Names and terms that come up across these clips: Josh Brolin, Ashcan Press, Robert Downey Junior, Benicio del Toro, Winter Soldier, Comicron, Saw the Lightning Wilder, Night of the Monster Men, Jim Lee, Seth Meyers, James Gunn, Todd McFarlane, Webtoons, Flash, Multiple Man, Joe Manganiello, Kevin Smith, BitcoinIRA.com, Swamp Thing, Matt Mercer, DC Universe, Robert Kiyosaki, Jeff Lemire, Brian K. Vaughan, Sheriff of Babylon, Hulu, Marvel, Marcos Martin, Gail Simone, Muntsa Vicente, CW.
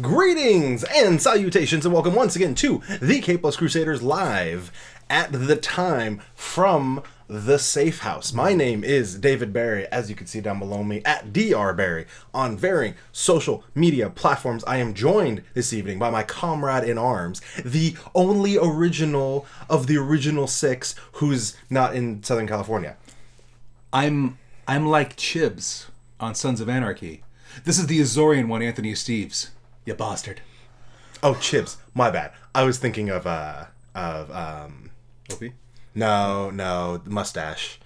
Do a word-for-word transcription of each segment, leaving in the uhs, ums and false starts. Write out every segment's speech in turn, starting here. Greetings and salutations, and welcome once again to The Capeless Crusaders live at the time from the safe house. My name is David Barry, as you can see down below me, at D R Barry on varying social media platforms. I am joined this evening by my comrade in arms, the only original of the original six who's not in Southern California. I'm I'm like Chibs on Sons of Anarchy. This is the Azorian one, Anthony Steves. You bastard. Oh, Chibs. My bad. I was thinking of, uh, of, um... Opie? No, no. Mustache.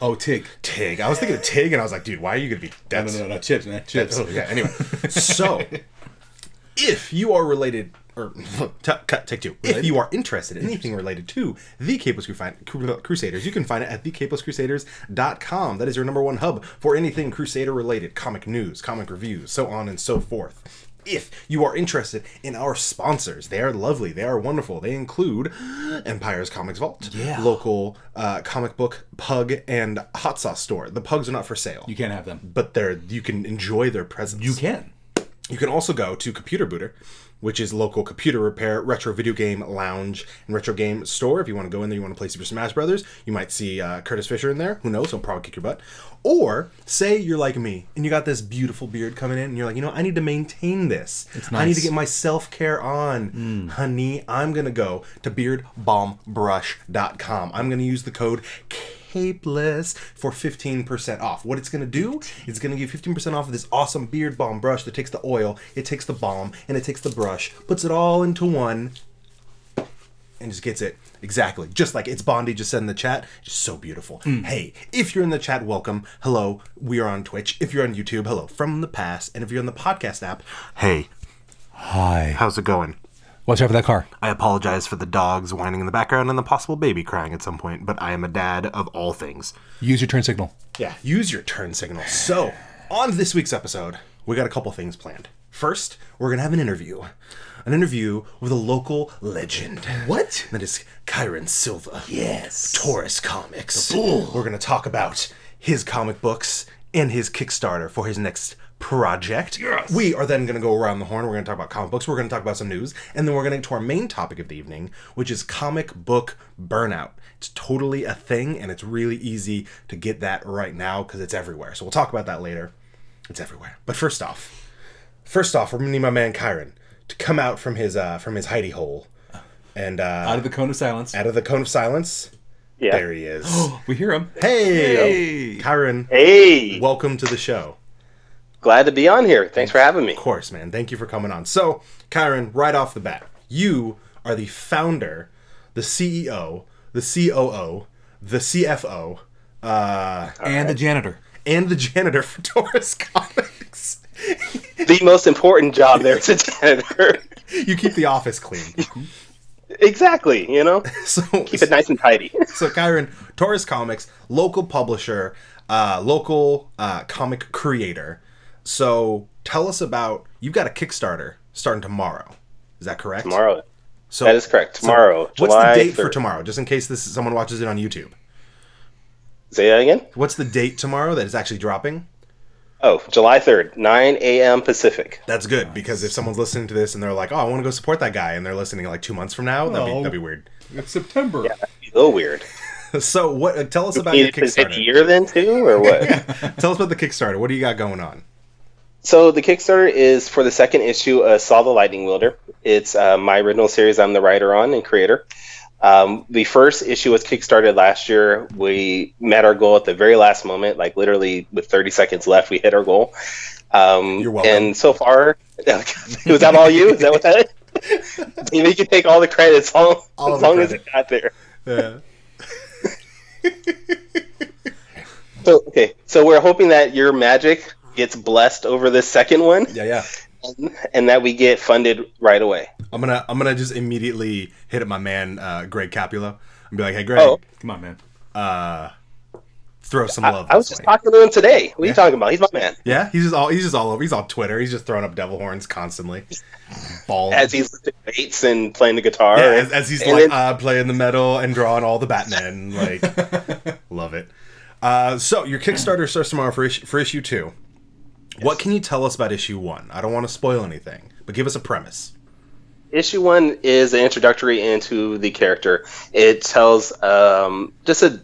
Oh, Tig. Tig. I was thinking of Tig, and I was like, dude, why are you going to be... That's... No, no, no, no. Chibs, man. Chibs. Oh, yeah, anyway. So, if you are related... Or, t- cut, take two. Related? If you are interested in anything related to The Capeless Crusaders, you can find it at the capeless crusaders dot com. That is your number one hub for anything Crusader-related. Comic news, comic reviews, so on and so forth. If you are interested in our sponsors, they are lovely, they are wonderful. They include Empire's Comics Vault, yeah. local uh, comic book, pug, and hot sauce store. The pugs are not for sale. You can't have them. But they're you can enjoy their presence. You can. You can also go to Computer Booter, which is local computer repair, retro video game lounge, and retro game store. If you want to go in there, you want to play Super Smash Brothers, you might see uh, Curtis Fisher in there. Who knows? He'll probably kick your butt. Or, say you're like me, and you got this beautiful beard coming in, and you're like, you know, I need to maintain this. It's nice. I need to get my self-care on. Mm. Honey, I'm going to go to beard balm brush dot com. I'm going to use the code CAPELESS for fifteen percent off. What it's going to do, it's going to give fifteen percent off of this awesome beard balm brush that takes the oil, it takes the balm, and it takes the brush, puts it all into one, and just gets it exactly just like it's Bondi just said in the chat. Just so beautiful. Mm. Hey, if you're in the chat, welcome. Hello, we are on Twitch. If you're on YouTube, hello from the past. And if you're on the podcast app, hey, hi, how's it going? Watch out for that car. I apologize for the dogs whining in the background and the possible baby crying at some point, but I am a dad of all things. Use your turn signal. Yeah, use your turn signal. So, on this week's episode, we got a couple things planned. First, we're going to have an interview. An interview with a local legend. What? That is Kyrun Silva. Yes. Taurus Comics. The bull. We're going to talk about his comic books and his Kickstarter for his next project. Yes. We are then going to go around the horn. We're going to talk about comic books. We're going to talk about some news. And then we're going to get to our main topic of the evening, which is comic book burnout. It's totally a thing, and it's really easy to get that right now because it's everywhere. So we'll talk about that later. It's everywhere. But first off, first off, we're going to need my man Kyrun to come out from his uh, from his hidey hole. and uh, Out of the cone of silence. Out of the cone of silence. Yeah. There he is. We hear him. Hey! hey. Oh, Kyrun. Hey! Welcome to the show. Glad to be on here. Thanks for having me. Of course, man. Thank you for coming on. So, Kyrun, right off the bat, you are the founder, the C E O, the C O O, the C F O, uh, and right. the janitor. And the janitor for Taurus Comics. The most important job there is a janitor. You keep the office clean. Exactly, you know? So, keep it nice and tidy. So, Kyrun, Taurus Comics, local publisher, uh, local uh, comic creator. So tell us about, you've got a Kickstarter starting tomorrow. Is that correct? Tomorrow. So that is correct. Tomorrow. So what's July the date third. For tomorrow? Just in case this is, someone watches it on YouTube. Say that again? What's the date tomorrow that is actually dropping? Oh, July third, nine a.m. Pacific. That's good, nice. Because if someone's listening to this and they're like, oh, I want to go support that guy, and they're listening like two months from now, well, that'd, be, that'd be weird. It's September. Yeah, that'd be a little weird. So what? Tell us you about your Kickstarter. Is it a year then, too, or what? Tell us about the Kickstarter. What do you got going on? So the Kickstarter is for the second issue of Saw the Lightning Wilder. It's uh, my original series I'm the writer on and creator. Um, the first issue was kickstarted last year. We met our goal at the very last moment, like literally with thirty seconds left, we hit our goal. Um, You're welcome. And so far, was that all you? Is that what that is? You know, you can take all the credit as long, all as, long credit. as it got there. Yeah. so, okay. So we're hoping that your magic gets blessed over this second one. Yeah, yeah. And, and that we get funded right away. I'm gonna I'm gonna just immediately hit up my man uh, Greg Capula and be like, hey Greg, oh. come on man. Uh, throw some love. I, I was just way. talking to him today. What yeah. are you talking about? He's my man. Yeah, he's just all he's just all over he's on Twitter, he's just throwing up devil horns constantly. Balls. As he's lifting weights and playing the guitar. Yeah, and, as, as he's like then... uh, playing the metal and drawing all the Batman, like love it. Uh, so your Kickstarter starts tomorrow for issue, for issue two. Yes. What can you tell us about issue one? I don't want to spoil anything, but give us a premise. Issue one is an introductory into the character. It tells um, just a,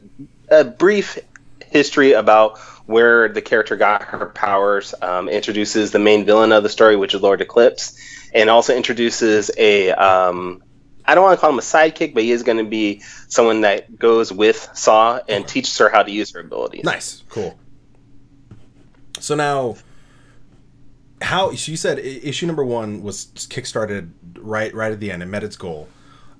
a brief history about where the character got her powers, um, introduces the main villain of the story, which is Lord Eclipse, and also introduces a, um, I don't want to call him a sidekick, but he is going to be someone that goes with Saw and okay. teaches her how to use her abilities. Nice. Cool. So now... How so you said issue number one was kickstarted right right at the end and met its goal.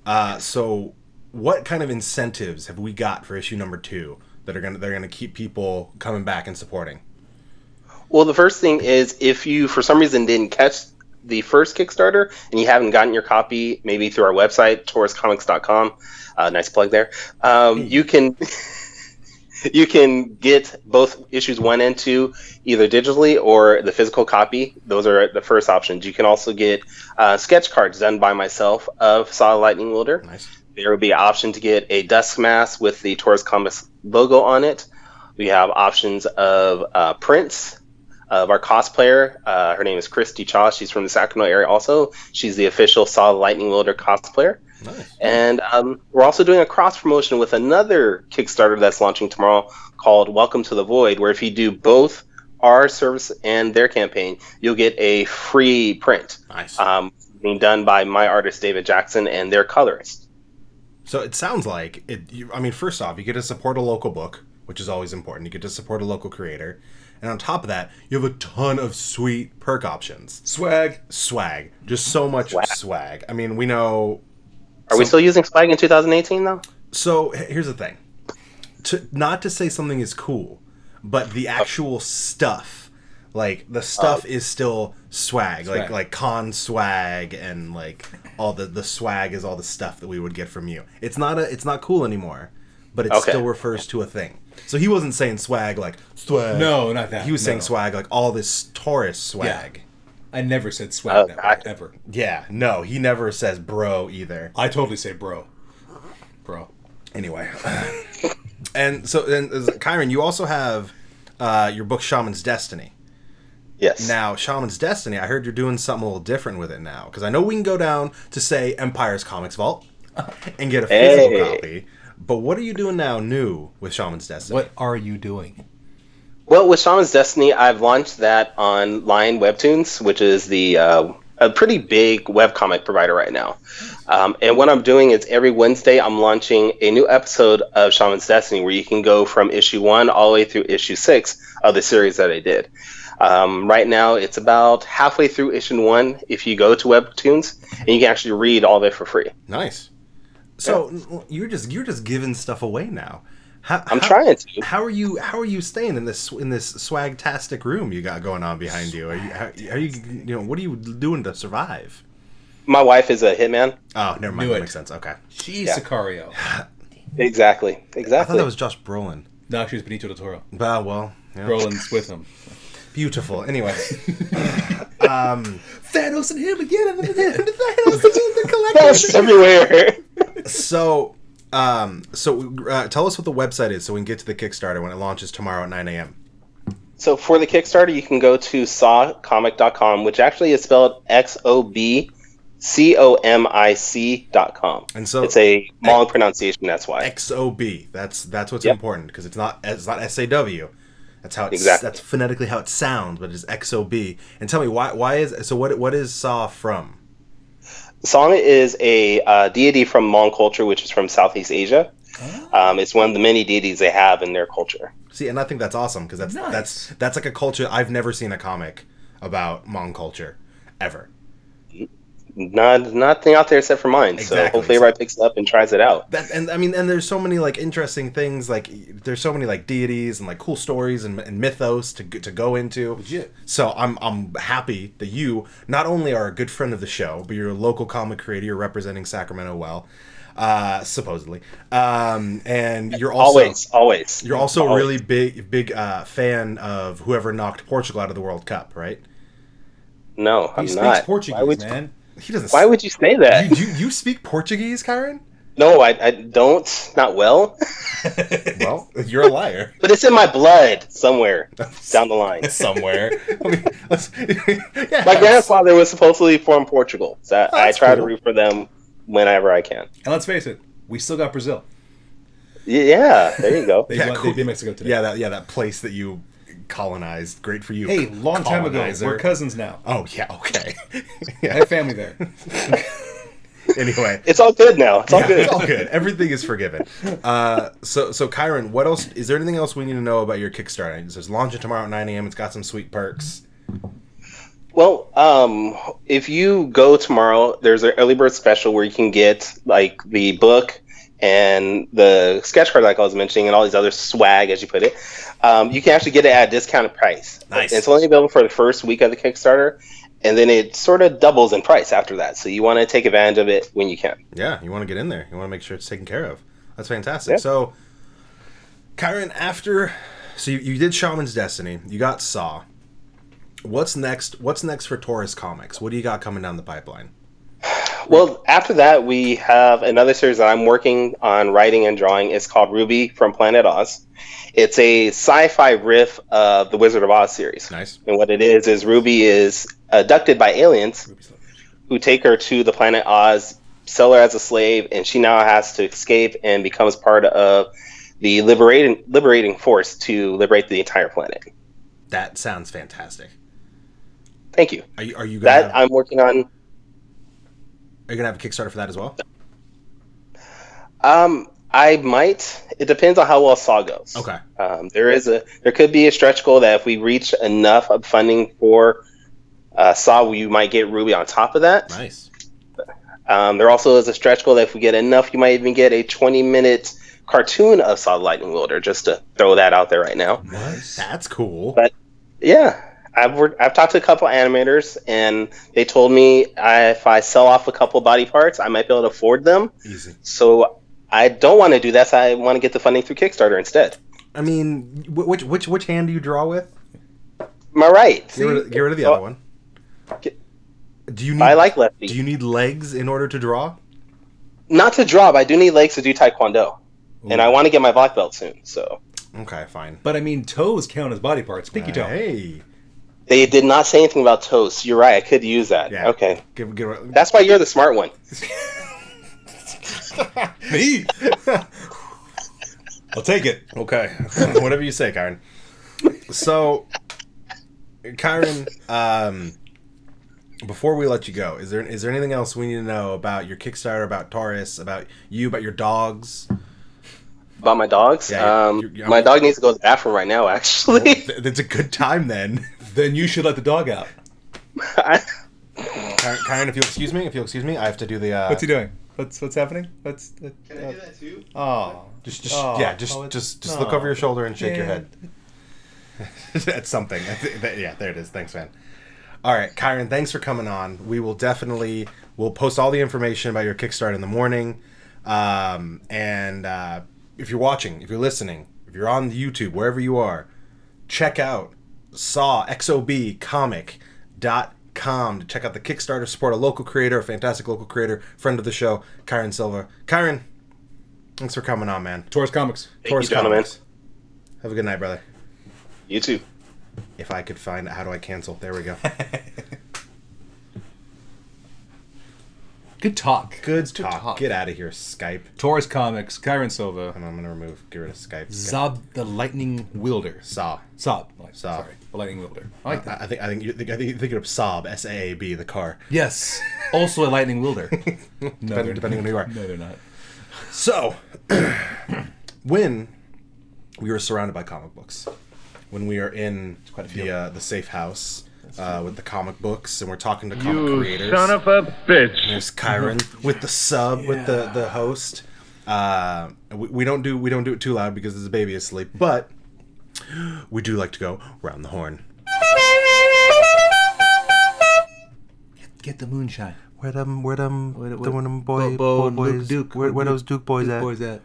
Uh, so what kind of incentives have we got for issue number two that are gonna they're gonna keep people coming back and supporting? Well, the first thing is if you for some reason didn't catch the first Kickstarter and you haven't gotten your copy, maybe through our website, Taurus Comics dot com. Uh, nice plug there. Um, you can You can get both issues one and two either digitally or the physical copy. Those are the first options. You can also get uh, sketch cards done by myself of Saw the Lightning Wilder. Nice. There will be an option to get a dust mask with the Taurus Comics logo on it. We have options of uh, prints of our cosplayer. Uh, her name is Christy Chaw. She's from the Sacramento area also. She's the official Saw the Lightning Wilder cosplayer. Nice. And um, we're also doing a cross-promotion with another Kickstarter that's launching tomorrow called Welcome to the Void, where if you do both our service and their campaign, you'll get a free print. Nice. Um, being done by my artist, David Jackson, and their colorist. So it sounds like, it. You, I mean, first off, you get to support a local book, which is always important. You get to support a local creator. And on top of that, you have a ton of sweet perk options. Swag. Swag. Just so much swag. swag. I mean, we know... Are we still using swag in two thousand eighteen, though? So, here's the thing. To, not to say something is cool, but the actual oh. stuff, like, the stuff oh. is still swag, swag. Like, like con swag, and, like, all the, the swag is all the stuff that we would get from you. It's not a, it's not cool anymore, but it okay. still refers to a thing. So he wasn't saying swag, like, swag. No, not that. He was no. saying swag, like, all this Taurus swag. Yeah. I never said swag uh, that way, I, ever. Yeah, no, he never says bro either. I totally say bro. Bro. Anyway. and so, and, Kyrun, you also have uh, your book Shaman's Destiny. Yes. Now, Shaman's Destiny, I heard you're doing something a little different with it now. Because I know we can go down to, say, Empire's Comics Vault and get a physical hey. copy. But what are you doing now new with Shaman's Destiny? What are you doing? Well, with Shaman's Destiny, I've launched that on Lion Webtoons, which is the uh, a pretty big webcomic provider right now. Um, and what I'm doing is every Wednesday, I'm launching a new episode of Shaman's Destiny where you can go from issue one all the way through issue six of the series that I did. Um, right now, it's about halfway through issue one if you go to Webtoons, and you can actually read all of it for free. Nice. So yeah. you're just you're just giving stuff away now. How, I'm how, trying to. How are you? How are you staying in this in this swagtastic room you got going on behind you? Are you? How, are you? You know, what are you doing to survive? My wife is a hitman. Oh, never mind. Knew that it. Makes sense. Okay. She's yeah. Sicario. exactly. Exactly. I thought that was Josh Brolin. No, she was Benicio del Toro. Ah, well, yeah. Brolin's with him. Beautiful. Anyway. um, Thanos and him again. And Thanos and the collector. That's everywhere. So. Um, so uh, tell us what the website is so we can get to the Kickstarter when it launches tomorrow at nine a.m. So for the Kickstarter, you can go to saw comic dot com, which actually is spelled X O B C O M I C dot com. And so it's a long X- pronunciation, that's why. X O B. That's that's what's yep. important because it's not it's not S A W. That's how it's exactly. that's phonetically how it sounds, but it's X O B. And tell me why why is so what what is Saw from? Song is a uh, deity from Mong culture, which is from Southeast Asia. Oh. Um, it's one of the many deities they have in their culture. See, and I think that's awesome because that's nice. that's that's like a culture I've never seen a comic about Mong culture ever. Not nothing out there except for mine. Exactly. So hopefully everybody picks it up and tries it out. That, and I mean, and there's so many like interesting things. Like there's so many like deities and like cool stories and, and mythos to to go into. Legit. So I'm I'm happy that you not only are a good friend of the show, but you're a local comic creator. You're representing Sacramento well, uh, supposedly. Um, and you're also always always you're also always. a really big big uh, fan of whoever knocked Portugal out of the World Cup, right? No, he I'm not. He speaks Portuguese, man. He doesn't. Why would you say that? You, you, you speak Portuguese, Kyrun? No, I, I don't. Not well. Well, you're a liar. But it's in my blood somewhere down the line. Somewhere. I mean, let's, yeah, my grandfather was supposedly from Portugal. So oh, I try cool. to root for them whenever I can. And let's face it, we still got Brazil. Yeah, there you go. they yeah, cool. They beat Mexico today. Yeah, that, yeah, that place that you colonized. Great for you. Hey, long colonizer. time ago. We're cousins now. Oh, yeah, okay. Yeah. I have family there. Anyway, it's all good now. It's all yeah, good. It's all good. Everything is forgiven. Uh, so, so Kyrun, what else? Is there anything else we need to know about your Kickstarter? It says launching tomorrow at nine a.m. It's got some sweet perks. Well, um, if you go tomorrow, there's an early bird special where you can get like the book and the sketch card, like I was mentioning, and all these other swag, as you put it. Um, you can actually get it at a discounted price. Nice. And it's only available for the first week of the Kickstarter. And then it sort of doubles in price after that. So you want to take advantage of it when you can. Yeah, you want to get in there. You want to make sure it's taken care of. That's fantastic. Yeah. So, Kyrun, after... So you, you did Shaman's Destiny. You got Saw. What's next? What's next for Taurus Comics? What do you got coming down the pipeline? Well, after that, we have another series that I'm working on writing and drawing. It's called Ruby from Planet Oz. It's a sci-fi riff of the Wizard of Oz series. Nice. And what it is, is Ruby is abducted by aliens who take her to the planet Oz, sell her as a slave, and she now has to escape and becomes part of the liberating, liberating force to liberate the entire planet. That sounds fantastic. Thank you. Are you, are you gonna That have... I'm working on... Are you going to have a Kickstarter for that as well? Um, I might. It depends on how well Saw goes. Okay. Um, there is a there could be a stretch goal that if we reach enough of funding for uh, Saw, we might get Ruby on top of that. Nice. Um, there also is a stretch goal that if we get enough, you might even get a twenty-minute cartoon of Saw the Lightning Wilder, just to throw that out there right now. Nice. That's cool. But, yeah. I've worked, I've talked to a couple animators, and they told me I, if I sell off a couple body parts, I might be able to afford them. Easy. So I don't want to do that. So I want to get the funding through Kickstarter instead. I mean, which which which hand do you draw with? My right. Get rid of, get rid of the so, other one. Get, do you need? I like lefty. Do you need legs in order to draw? Not to draw, but I do need legs to do taekwondo, Ooh. and I want to get my black belt soon. So okay, fine. But I mean, toes count as body parts. Pinky toe. Hey. They did not say anything about toast. You're right. I could use that. Yeah. Okay. Give, give, give. That's why you're the smart one. Me? I'll take it. Okay. Whatever you say, Kyrun. So, Kyrun, um, before we let you go, is there is there anything else we need to know about your Kickstarter, about Taurus, about you, about your dogs? About my dogs? Yeah, um, you're, you're, my dog needs to go to the bathroom right now, actually. That's a good time, then. Then you should let the dog out. I... Kyrun, if you'll excuse me, if you'll excuse me, I have to do the. Uh... What's he doing? What's what's happening? What's? Uh, Can I do that too? Oh, just just oh, yeah, just oh, just just oh. Look over your shoulder and shake yeah. your head. That's something. That's, yeah, there it is. Thanks, man. All right, Kyrun, thanks for coming on. We will definitely we'll post all the information about your Kickstarter in the morning, um, and uh, if you're watching, if you're listening, if you're on YouTube, wherever you are, check out saw xob comic dot com to check out the Kickstarter, support a local creator, a fantastic local creator, friend of the show, Kyrun Silva. Kyrun, thanks for coming on, man. Taurus Comics. Thank Taurus you, Comics. Gentlemen. Have a good night, brother. You too. If I could find how do I cancel? There we go. Good talk. Good, good talk. talk. Get out of here, Skype. Taurus Comics, Kyrun Silva. And I'm going to remove, get rid of Skype. Zob the Lightning Wilder. Sob. Sob. Sob. Sorry. The Lightning Wilder. I like that. I think, I think, you think, I think you're thinking of Sob, S A A B, the car. Yes. Also a Lightning Wilder. no, depending, depending on who you are. No, they're not. So, when we are surrounded by comic books, when we are in the, uh, the safe house... Uh, with the comic books, and we're talking to comic you creators. You son of a bitch! And there's Kyrun with the sub, yeah. with the the host. Uh, we, we don't do we don't do it too loud because the baby is asleep, but we do like to go round the horn. Get, get the moonshine. Where them where them where, where, the one boy, bo, bo, boy boys? Duke, Duke, where, where Duke, those Duke boys Duke at? Boys at?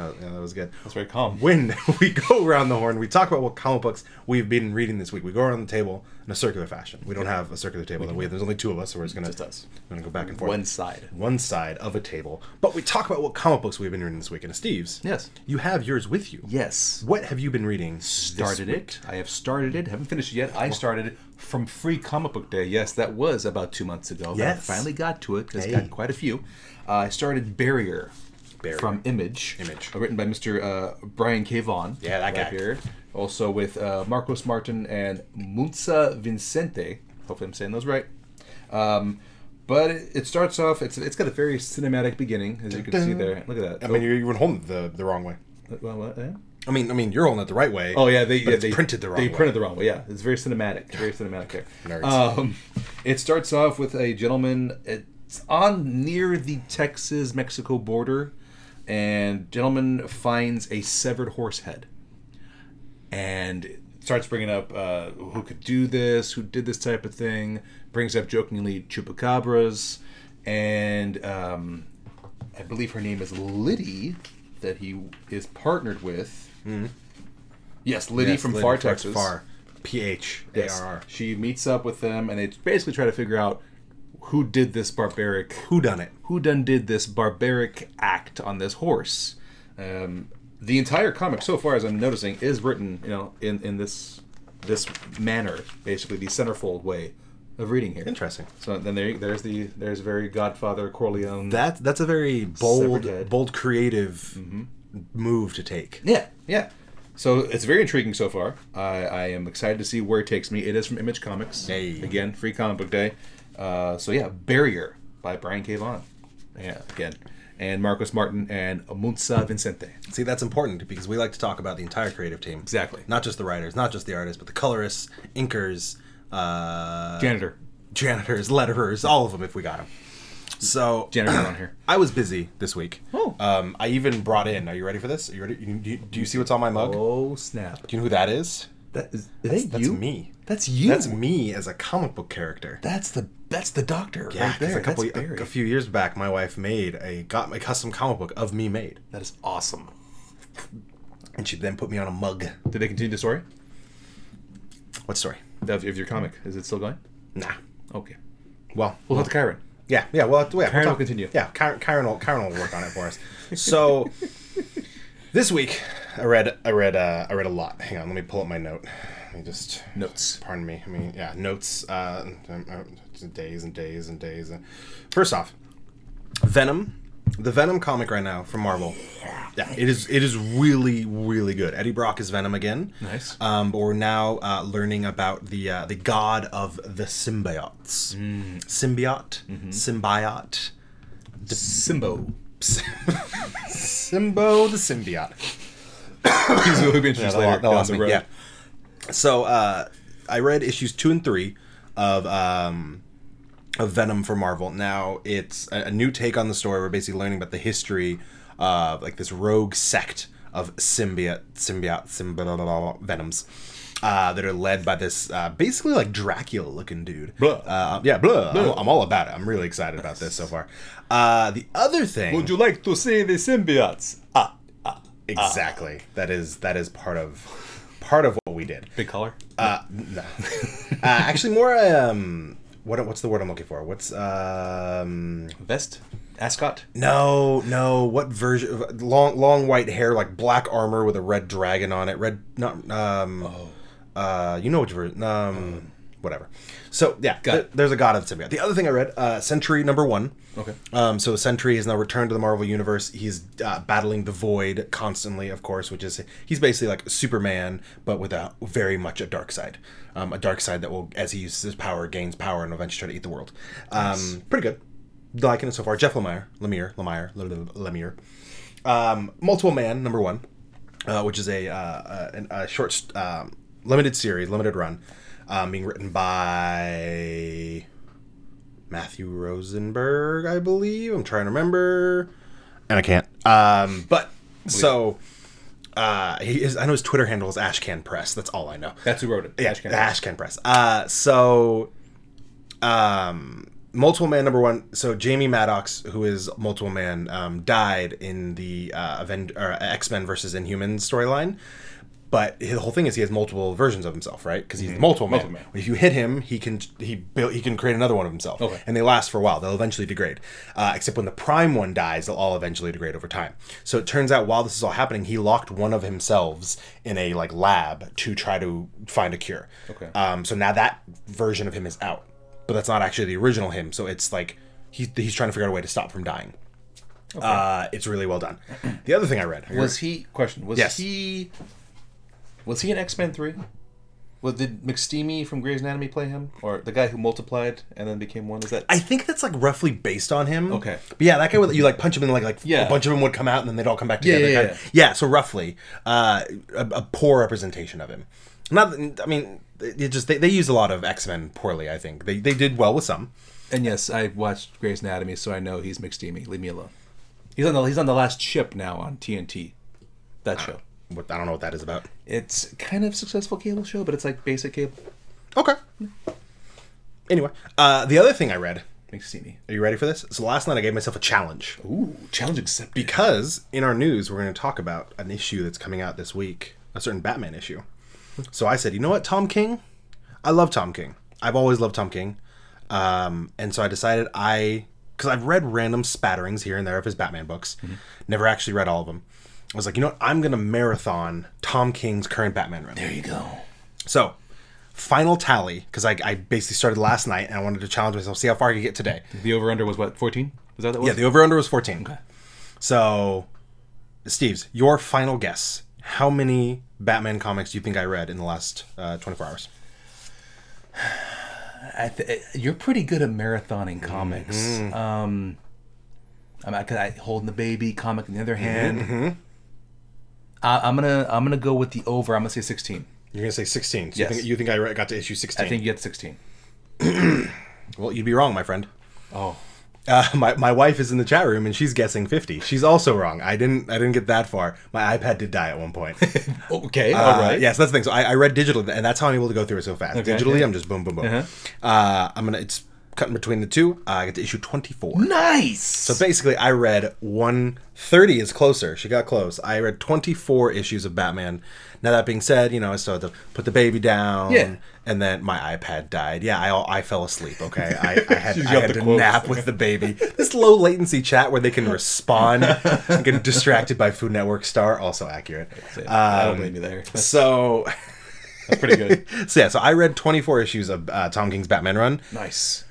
Uh, yeah, that was good. That's very calm. When we go around the horn, we talk about what comic books we've been reading this week. We go around the table in a circular fashion. We don't have a circular table. We we have, there's only two of us, so we're just going to go back and forth. One side. One side of a table. But we talk about what comic books we've been reading this week. And Steves, yes, you have yours with you. Yes. What have you been reading? Started this week? it. I have started it. Haven't finished it yet. I started it from Free Comic Book Day. Yes, that was about two months ago. Yes. I finally got to it because hey. I got quite a few. Uh, I started Barrier. Barrier. From Image, Image, written by Mister Uh, Brian K. Vaughan. Yeah, that right guy here. Also with uh, Marcos Martin and Muntsa Vicente. Hopefully, I'm saying those right. Um, but it, it starts off. It's it's got a very cinematic beginning, as you can see there. Look at that. I oh. mean, you went home the the wrong way. Well, what? Eh? I mean, I mean, you're holding it the right way. Oh yeah, they yeah, they printed the wrong. They way. printed the wrong way. Yeah, it's very cinematic. It's very cinematic there. Nerds. Um, it starts off with a gentleman. It's on near the Texas-Mexico border. And gentleman finds a severed horse head, and starts bringing up uh, who could do this, who did this type of thing. Brings up jokingly chupacabras, and um, I believe her name is Liddy, that he is partnered with. Mm-hmm. Yes, Liddy yes, from Liddy Pharr, Texas. Pharr, P H A R R. She meets up with them, and they basically try to figure out. Who did this barbaric... Who done it? Who done did this barbaric act on this horse? Um, the entire comic, so far as I'm noticing, is written, you know, in, in this this manner, basically the centerfold way of reading here. Interesting. So then there, there's the there's very Godfather Corleone. That that's a very bold, bold creative mm-hmm. move to take. Yeah, yeah. So it's very intriguing so far. I, I am excited to see where it takes me. It is from Image Comics. Hey. Again, Free Comic Book Day. Uh, so yeah, Barrier by Brian K. Vaughan. Yeah, again. And Marcos Martin and Muntsa Vicente. See, that's important because we like to talk about the entire creative team. Exactly. Not just the writers, not just the artists, but the colorists, inkers, uh... Janitor. Janitors, letterers, all of them if we got them. So... Janitor on here. I was busy this week. Oh. Um, I even brought in... Are you ready for this? Are you ready? Do you, do you see what's on my mug? Oh, snap. Do you know who that is? That is... Is that's, that that's you? That's me. That's you. That's me as a comic book character. That's the that's the doctor yeah, right there. A couple that's a, a few years back, my wife made a got a custom comic book of me made. That is awesome. And she then put me on a mug. Did they continue the story? What story? Of your comic? Is it still going? Nah. Okay. Well, we'll talk to Kyrun. Yeah, yeah. Well, yeah, Kyrun we'll will continue. Yeah, Kyrun, Kyrun will Kyrun will work on it for us. So this week, I read I read uh, I read a lot. Hang on, let me pull up my note. Let me just... Notes. Pardon me. I mean, yeah, notes. Uh, days and days and days. And... First off, Venom. The Venom comic right now from Marvel. Yeah, it is It is really, really good. Eddie Brock is Venom again. Nice. Um, but we're now uh, learning about the uh, the god of the symbiotes. Mm. Symbiote? Mm-hmm. Symbiote? The Simbo. Simbo the symbiote. He's going to be introduced yeah, later down the road. Yeah. So uh, I read issues two and three of um, of Venom for Marvel. Now it's a, a new take on the story. We're basically learning about the history of like this rogue sect of symbiote symbiote symbiote Venoms uh, that are led by this uh, basically like Dracula looking dude. Blah. Uh, yeah, blah. blah. I'm, I'm all about it. I'm really excited about this so far. Uh, the other thing. Would you like to see the symbiotes? Ah, ah, exactly. Ah. That is that is part of. Part of what we did. Big color? Uh, no. uh, actually, more, um, what, what's the word I'm looking for? What's, um... Vest? Ascot? No, no. What version? Long long white hair, like black armor with a red dragon on it. Red, not, um... Oh. Uh, you know which version. Um, um, whatever. So, yeah. Th- there's a god of the symbiote. The other thing I read, uh, Sentry number one. Okay. Um, so Sentry has now returned to the Marvel Universe. He's uh, battling the Void constantly, of course, which is he's basically like Superman, but with a very much a dark side, um, a dark side that will, as he uses his power, gains power and eventually try to eat the world. Nice. Um, pretty good, liking it so far. Jeff Lemire, Lemire, Lemire, Lemire, um, Multiple Man number one, uh, which is a uh, a, a short um, limited series, limited run, um, being written by. Matthew Rosenberg, I believe. I'm trying to remember, and I can't. Um, but so uh, he is, I know his Twitter handle is Ashcan Press. That's all I know. That's who wrote it. Yeah, Ashcan Press. Ashcan Press. Uh, so um, Multiple Man number one. So Jamie Maddox, who is Multiple Man, um, died in the uh, Aven- or X-Men versus Inhumans storyline. But the whole thing is he has multiple versions of himself, right? Because he's mm-hmm. multiple, multiple man. man. If you hit him, he can he build, he can create another one of himself, okay. and they last for a while. They'll eventually degrade. Uh, except when the prime one dies, they'll all eventually degrade over time. So it turns out while this is all happening, he locked one of himself in a like lab to try to find a cure. Okay. Um. So now that version of him is out, but that's not actually the original him. So it's like he's he's trying to figure out a way to stop from dying. Okay. Uh, it's really well done. The other thing I read was he question was yes. he. Was he in X-Men three? Was, did McSteamy from Grey's Anatomy play him? Or the guy who multiplied and then became one? Is that... I think that's like roughly based on him. Okay. But yeah, that guy, would, you like punch him and like, like yeah. a bunch of them would come out and then they'd all come back together. Yeah, yeah, yeah. yeah so roughly. Uh, a, a poor representation of him. Not, I mean, it just they, they use a lot of X-Men poorly, I think. They they did well with some. And yes, I watched Grey's Anatomy, so I know he's McSteamy. Leave me alone. He's on the, he's on the last ship now on T N T. That show. What, I don't know what that is about. It's kind of a successful cable show, but it's like basic cable. Okay. Anyway, uh, the other thing I read. Thanks, Steamy. Are you ready for this? So last night I gave myself a challenge. Ooh, challenge accepted. Because in our news, we're going to talk about an issue that's coming out this week, a certain Batman issue. So I said, you know what, Tom King? I love Tom King. I've always loved Tom King. Um, and so I decided I, because I've read random spatterings here and there of his Batman books. Mm-hmm. Never actually read all of them. I was like, you know what? I'm going to marathon Tom King's current Batman run. There you go. So, final tally, because I, I basically started last night, and I wanted to challenge myself, see how far I could get today. The over-under was what, fourteen? Was that what it was? Yeah, the over-under was fourteen. Okay. So, Steves, your final guess. How many Batman comics do you think I read in the last uh, twenty-four hours? I th- you're pretty good at marathoning comics. Mm-hmm. Um, I mean, I, I, Holding the Baby comic in the other hand. Mm-hmm. Uh, I'm gonna I'm gonna go with the over. I'm gonna say sixteen. You're gonna say sixteen. So yes. You think you think I got to issue sixteen? I think you got sixteen. Well, you'd be wrong, my friend. Oh, uh, my my wife is in the chat room and she's guessing fifty. She's also wrong. I didn't I didn't get that far. My iPad did die at one point. Okay, uh, all right. Yes, yeah, so that's the thing. So I, I read digitally, and that's how I'm able to go through it so fast. Okay, digitally, yeah. I'm just boom, boom, boom. Uh-huh. Uh, I'm gonna it's cutting between the two. Uh, I get to issue twenty-four. Nice. So basically, I read one. thirty is closer. She got close. I read twenty-four issues of Batman. Now, that being said, you know, I still had to put the baby down. Yeah. And then my iPad died. Yeah, I I fell asleep, okay? I, I had, I had to quotes. nap with the baby. This low latency chat where they can respond and get distracted by Food Network star, also accurate. Um, I don't blame you there. That's, so... That's pretty good. So, yeah, so I read twenty-four issues of uh, Tom King's Batman run. Nice.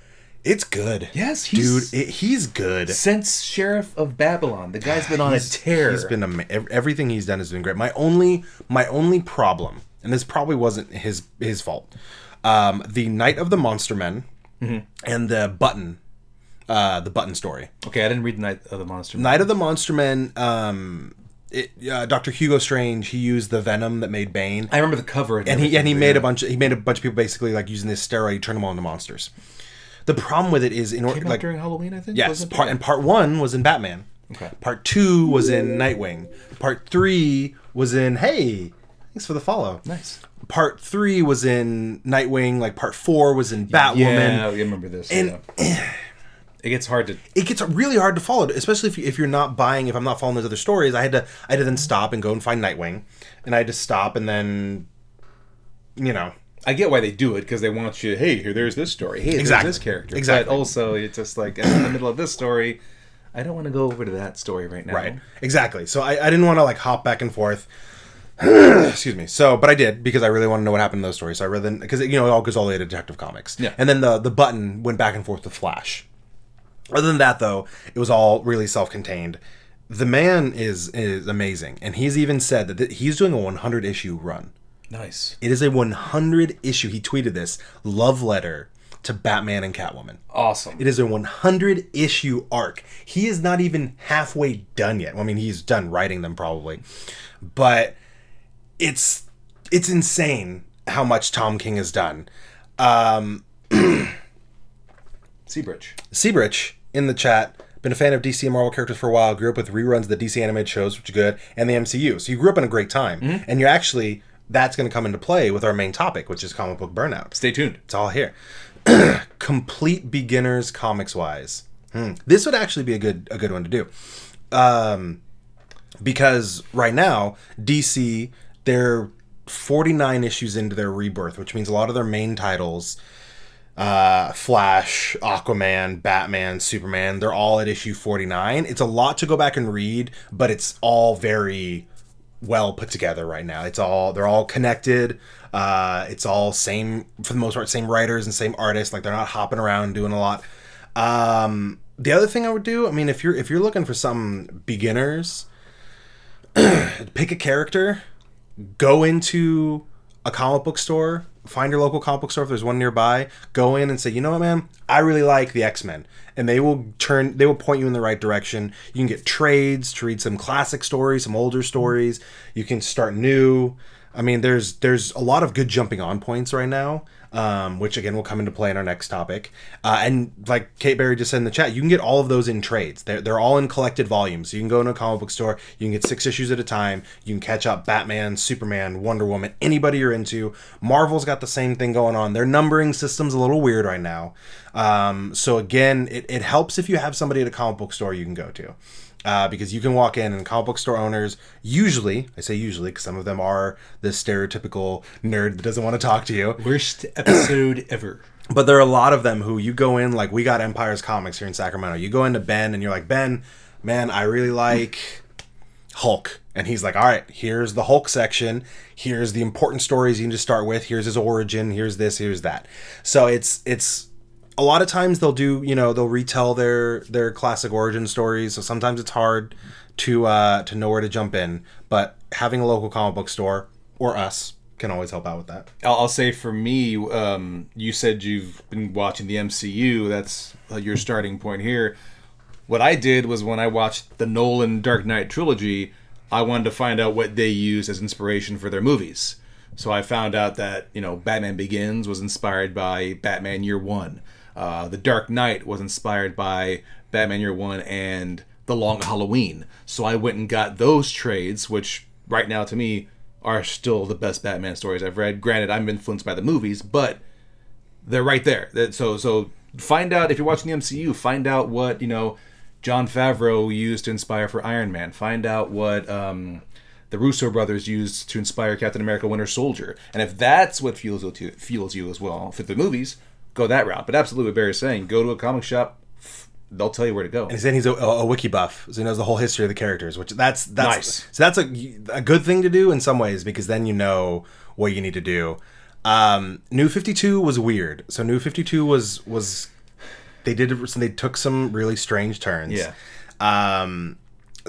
It's good. Yes, he's... Dude, it, he's good. Since Sheriff of Babylon, the guy's been on a tear. He's been... Am- everything he's done has been great. My only my only problem, and this probably wasn't his his fault, um, the Night of the Monster Men mm-hmm. and the Button, uh, the Button story. Okay, I didn't read the Night of the Monster Men. Night of the Monster Men... Um, It, uh, Doctor Hugo Strange, he used the venom that made Bane. I remember the cover, and, and he and he made yeah. a bunch. Of, he made a bunch of people basically like using this steroid. He turned them all into monsters. The problem with it is in order like during Halloween, I think. Yes, part it? and part one was in Batman. Okay. Part two was in Nightwing. Part three was in Hey, thanks for the follow. Nice. Part three was in Nightwing. Like part four was in Batwoman. Yeah, I remember this. And. Yeah. It gets hard to... It gets really hard to follow, especially if, you, if you're not buying... If I'm not following those other stories, I had to I had to then stop and go and find Nightwing. And I had to stop and then, you know... I get why they do it, because they want you... Hey, here, there's this story. Hey, exactly. There's this character. Exactly. But also, it's just like, I'm in the middle of this story. I don't want to go over to that story right now. Right. Exactly. So I, I didn't want to, like, hop back and forth. Excuse me. So, but I did, because I really want to know what happened in those stories. So I rather... Because, you know, it all goes all the way to Detective Comics. Yeah. And then the, the Button went back and forth with Flash. Other than that, though, it was all really self-contained. The man is is amazing, and he's even said that th- he's doing a one hundred issue run. Nice. It is a one hundred issue. He tweeted this love letter to Batman and Catwoman. Awesome. It is a one hundred issue arc. He is not even halfway done yet. Well, I mean, he's done writing them probably, but it's it's insane how much Tom King has done. Um, Seabridge. Seabridge in the chat. Been a fan of D C and Marvel characters for a while. Grew up with reruns of the D C animated shows, which is good, and the M C U. So you grew up in a great time. Mm-hmm. And you're actually, that's going to come into play with our main topic, which is comic book burnout. Stay tuned. It's all here. complete beginners comics wise. Hmm. This would actually be a good a good one to do, um, because right now D C, they're forty-nine issues into their rebirth, which means a lot of their main titles, uh, Flash, Aquaman, Batman, Superman, they're all at issue forty-nine. It's a lot to go back and read, but it's all very well put together right now. It's all, they're all connected. Uh, it's all same, for the most part, same writers and same artists. Like, they're not hopping around doing a lot. Um, the other thing I would do, I mean, if you're, if you're looking for some beginners, pick a character, go into a comic book store, find your local comic book store if there's one nearby, go in and say, you know what, man, I really like the X-Men, and they will turn, they will point you in the right direction. You can get trades to read some classic stories, some older stories. You can start new. I mean, there's, there's a lot of good jumping on points right now, um, which again will come into play in our next topic. Uh, and like Kate Barry just said in the chat, you can get all of those in trades. They're, they're all in collected volumes. So you can go into a comic book store, you can get six issues at a time. You can catch up Batman, Superman, Wonder Woman, anybody you're into. Marvel's got the same thing going on. Their numbering system's a little weird right now. Um, so again, it, it helps if you have somebody at a comic book store you can go to. Uh, because you can walk in and comic book store owners, usually, I say usually because some of them are this stereotypical nerd that doesn't want to talk to you. Worst episode ever. But there are a lot of them who you go in, like we got Empire's Comics here in Sacramento. You go into Ben and you're like, Ben, man, I really like Hulk. And he's like, all right, here's the Hulk section. Here's the important stories you can just start with. Here's his origin. Here's this, here's that. So it's, it's, a lot of times they'll do, you know, they'll retell their, their classic origin stories. So sometimes it's hard to uh, to know where to jump in. But having a local comic book store or us can always help out with that. I'll say for me, um, you said you've been watching the M C U. That's your starting point here. What I did was when I watched the Nolan Dark Knight trilogy, I wanted to find out what they used as inspiration for their movies. So I found out that, you know, Batman Begins was inspired by Batman Year One. Uh, the Dark Knight was inspired by Batman Year One and The Long Halloween. So I went and got those trades, which right now to me are still the best Batman stories I've read. Granted, I'm influenced by the movies, but they're right there. So so find out, if you're watching the M C U, find out what, you know, Jon Favreau used to inspire for Iron Man. Find out what um, the Russo brothers used to inspire Captain America Winter Soldier. And if that's what fuels you, fuels you as well, for the movies, go that route. But absolutely what Barry's saying, go to a comic shop, they'll tell you where to go. And he's saying he's a, a, a wiki buff, so he knows the whole history of the characters, which that's that's nice. So that's a, a good thing to do in some ways, because then you know what you need to do. Um, New fifty-two was weird. So New fifty-two was was they did they took some really strange turns. Yeah. Um,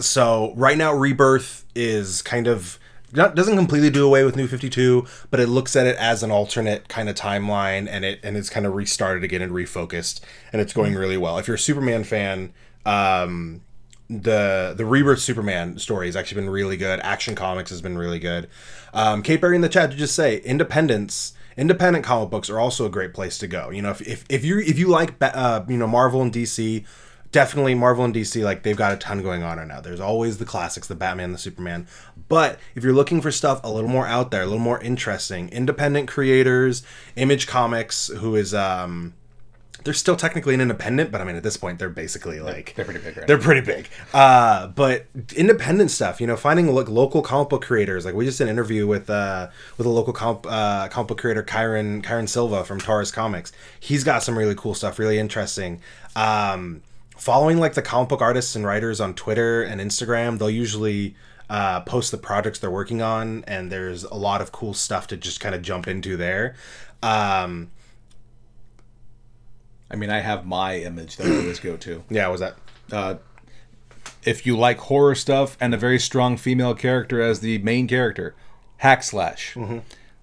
so right now Rebirth is kind of Not, doesn't completely do away with New fifty-two, but it looks at it as an alternate kind of timeline, and it and it's kind of restarted again and refocused, and it's going really well. If you're a Superman fan, um, the the Rebirth Superman story has actually been really good. Action Comics has been really good. Um, Kate Barry in the chat to just say Independence. Independent comic books are also a great place to go. You know, if if, if you if you like uh, you know Marvel and D C. Definitely Marvel and D C, like, they've got a ton going on right now. There's always the classics, the Batman, the Superman. But if you're looking for stuff a little more out there, a little more interesting, independent creators, Image Comics, who is, um, they're still technically an independent, but I mean, at this point, they're basically like, they're pretty big. Right? They're pretty big. Uh, but independent stuff, you know, finding like local comic book creators. Like, we just did an interview with uh, with a local comp, uh, comic book creator, Kyrun Kyrun Silva from Taurus Comics. He's got some really cool stuff, really interesting. Um, Following like the comic book artists and writers on Twitter and Instagram, they'll usually uh, post the projects they're working on, and there's a lot of cool stuff to just kind of jump into there. Um, I mean, I have my image that I always go to. Yeah, what was that? Uh, if you like horror stuff and a very strong female character as the main character, Hack Slash. Mm-hmm.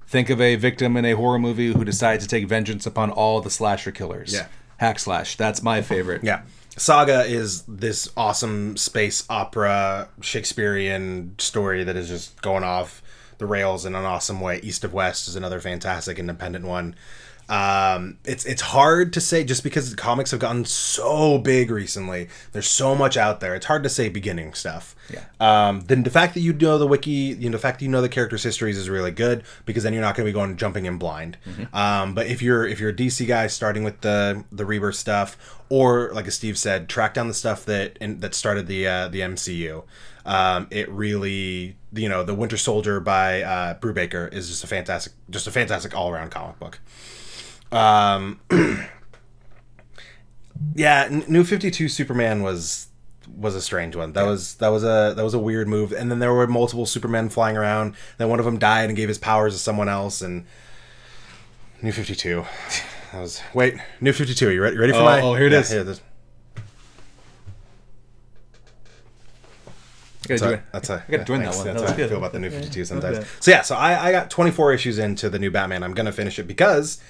Think of a victim in a horror movie who decides to take vengeance upon all the slasher killers. Yeah, Hack Slash. That's my favorite. Yeah. Saga is this awesome space opera Shakespearean story that is just going off the rails in an awesome way. East of West is another fantastic independent one. Um, it's it's hard to say just because the comics have gotten so big recently. There's so much out there. It's hard to say beginning stuff. Yeah. Um, then the fact that you know the wiki, you know, the fact that you know the characters' histories is really good, because then you're not going to be going jumping in blind. Mm-hmm. Um, but if you're if you're a D C guy starting with the the Rebirth stuff, or like as Steve said, track down the stuff that in, that started the uh, the M C U. Um, it really, you know, the Winter Soldier by uh, Brubaker is just a fantastic, just a fantastic all around comic book. Um, yeah, New fifty-two Superman was was a strange one. That yeah. was that was a that was a weird move. And then there were multiple Supermen flying around. Then one of them died and gave his powers to someone else. And New fifty-two. That was wait, New fifty-two. Are you ready? You ready for oh, my? Oh, here it yeah, is. Here it is. That's how, that's how, I gotta yeah, join that one. That's that how I good. feel about the New fifty-two yeah, sometimes. So yeah, so I, I got twenty-four issues into the new Batman. I'm gonna finish it because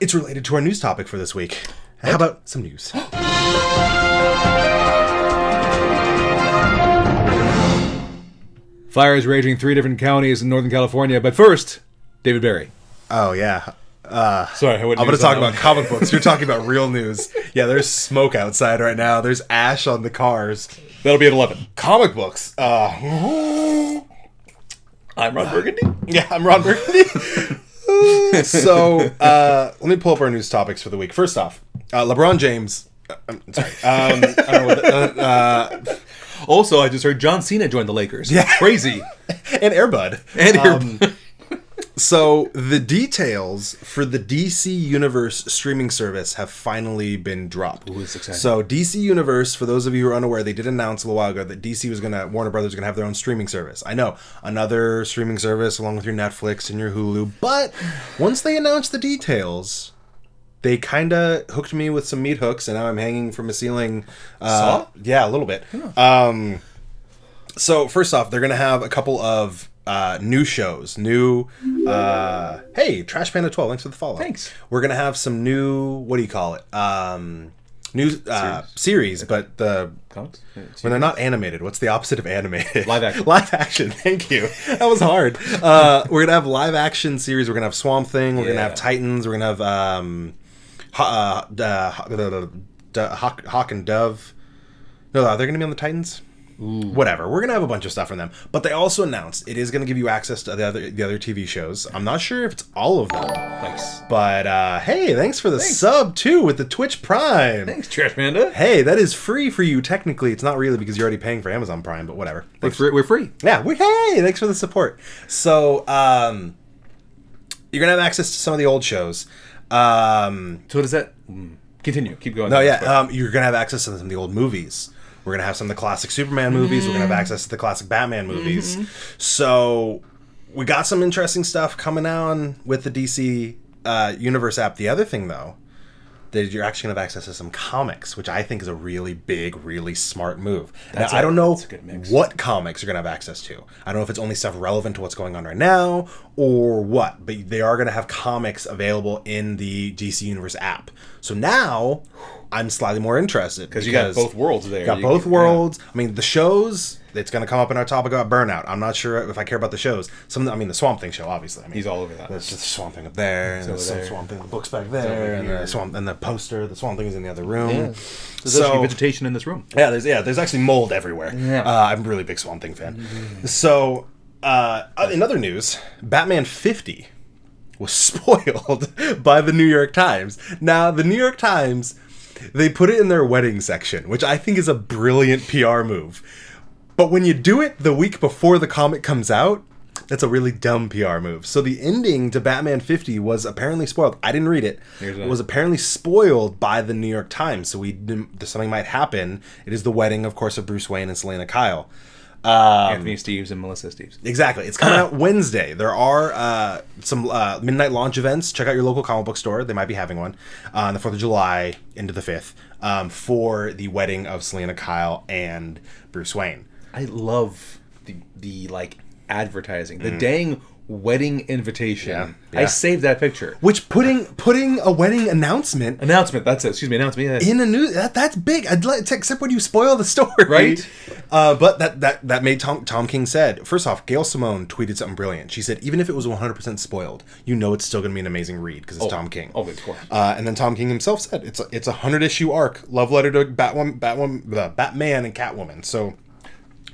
it's related to our news topic for this week. What? How about some news? Fire is raging three different counties in Northern California, but first, David Barry. Oh yeah. Uh, Sorry, I I'm going to talk about comic books. You're talking about real news. Yeah, there's smoke outside right now. There's ash on the cars. That'll be at eleven. Comic books. Uh, I'm Ron Burgundy. Yeah, I'm Ron Burgundy. so, uh, let me pull up our news topics for the week. First off, uh, LeBron James. Uh, I'm sorry. Um, I don't know what the, uh, uh, also, I just heard John Cena joined the Lakers. Yeah. Crazy. and Air Bud. And Air Bud. Um, So, the details for the D C Universe streaming service have finally been dropped. Ooh, it's exciting. So, D C Universe, for those of you who are unaware, they did announce a little while ago that D C was going to, Warner Brothers was going to have their own streaming service. I know, another streaming service along with your Netflix and your Hulu, but once they announced the details, they kind of hooked me with some meat hooks, and now I'm hanging from a ceiling. Uh, Saw? Yeah, a little bit. Yeah. Um, so, first off, they're going to have a couple of Uh, new shows, new, uh, hey, Trash Panda twelve, thanks for the follow. Thanks. We're going to have some new, what do you call it? Um, new uh, series. series, but the, Comics? when they're not animated, what's the opposite of animated? Live action. live action, thank you. That was hard. Uh, we're going to have live action series. We're going to have Swamp Thing. We're yeah. going to have Titans. We're going to have um, ha- uh, uh, ha- uh, uh, Hawk, Hawk and Dove. No, are they going to be on the Titans? Ooh. Whatever, we're gonna have a bunch of stuff from them, but they also announced it is gonna give you access to the other the other T V shows. I'm not sure if it's all of them. Nice, but uh, hey, thanks for the thanks. sub too with the Twitch Prime. Thanks, Trash Panda. Hey, that is free for you. Technically, it's not really because you're already paying for Amazon Prime, but whatever. We're free. We're free. Yeah. We hey, thanks for the support. So um, you're gonna have access to some of the old shows. Um, so what is that? Continue. Keep going. No, yeah. Um, you're gonna have access to some of the old movies. We're going to have some of the classic Superman movies. Mm. We're going to have access to the classic Batman movies. Mm-hmm. So we got some interesting stuff coming on with the D C uh, Universe app. The other thing, though, that you're actually going to have access to some comics, which I think is a really big, really smart move. That's now, a, I don't know what comics you're going to have access to. I don't know if it's only stuff relevant to what's going on right now or what, but they are going to have comics available in the D C Universe app. So now I'm slightly more interested. Because you got both worlds there. You got you both can, worlds. Yeah. I mean, the shows, it's going to come up in our topic about Burnout. I'm not sure if I care about the shows. Some, I mean, the Swamp Thing show, obviously. I mean, he's all over that. There's just the Swamp Thing up there, and there's some Swamp Thing, the book's back there, and the, swamp, and the poster, the Swamp Thing is in the other room. Yeah. There's so, actually vegetation in this room. Yeah, there's yeah, there's actually mold everywhere. Yeah. Uh, I'm a really big Swamp Thing fan. Mm-hmm. So, uh, in other news, Batman fifty was spoiled by the New York Times. Now, the New York Times, they put it in their wedding section, which I think is a brilliant P R move. But when you do it the week before the comic comes out, that's a really dumb P R move. So the ending to Batman fifty was apparently spoiled. I didn't read it. It was apparently spoiled by the New York Times. So we something might happen. It is the wedding, of course, of Bruce Wayne and Selena Kyle. Um, Anthony Steves and Melissa Steves. Exactly. It's coming out Wednesday. There are uh, some uh, midnight launch events. Check out your local comic book store. They might be having one uh, on the fourth of July into the fifth um, for the wedding of Selena Kyle and Bruce Wayne. I love the the like advertising. The mm. dang wedding invitation. Yeah. Yeah. I saved that picture. Which putting putting a wedding announcement announcement that's it. Excuse me, announcement yeah. in a news that, that's big. I'd like, except when you spoil the story, right? Uh, but that that that made Tom Tom King said. First off, Gail Simone tweeted something brilliant. She said, even if it was one hundred percent spoiled, you know it's still going to be an amazing read because it's oh, Tom King. Oh, of course. Uh, and then Tom King himself said it's a, it's a hundred issue arc, love letter to Batwoman, Batwoman, uh, Batman and Catwoman. So.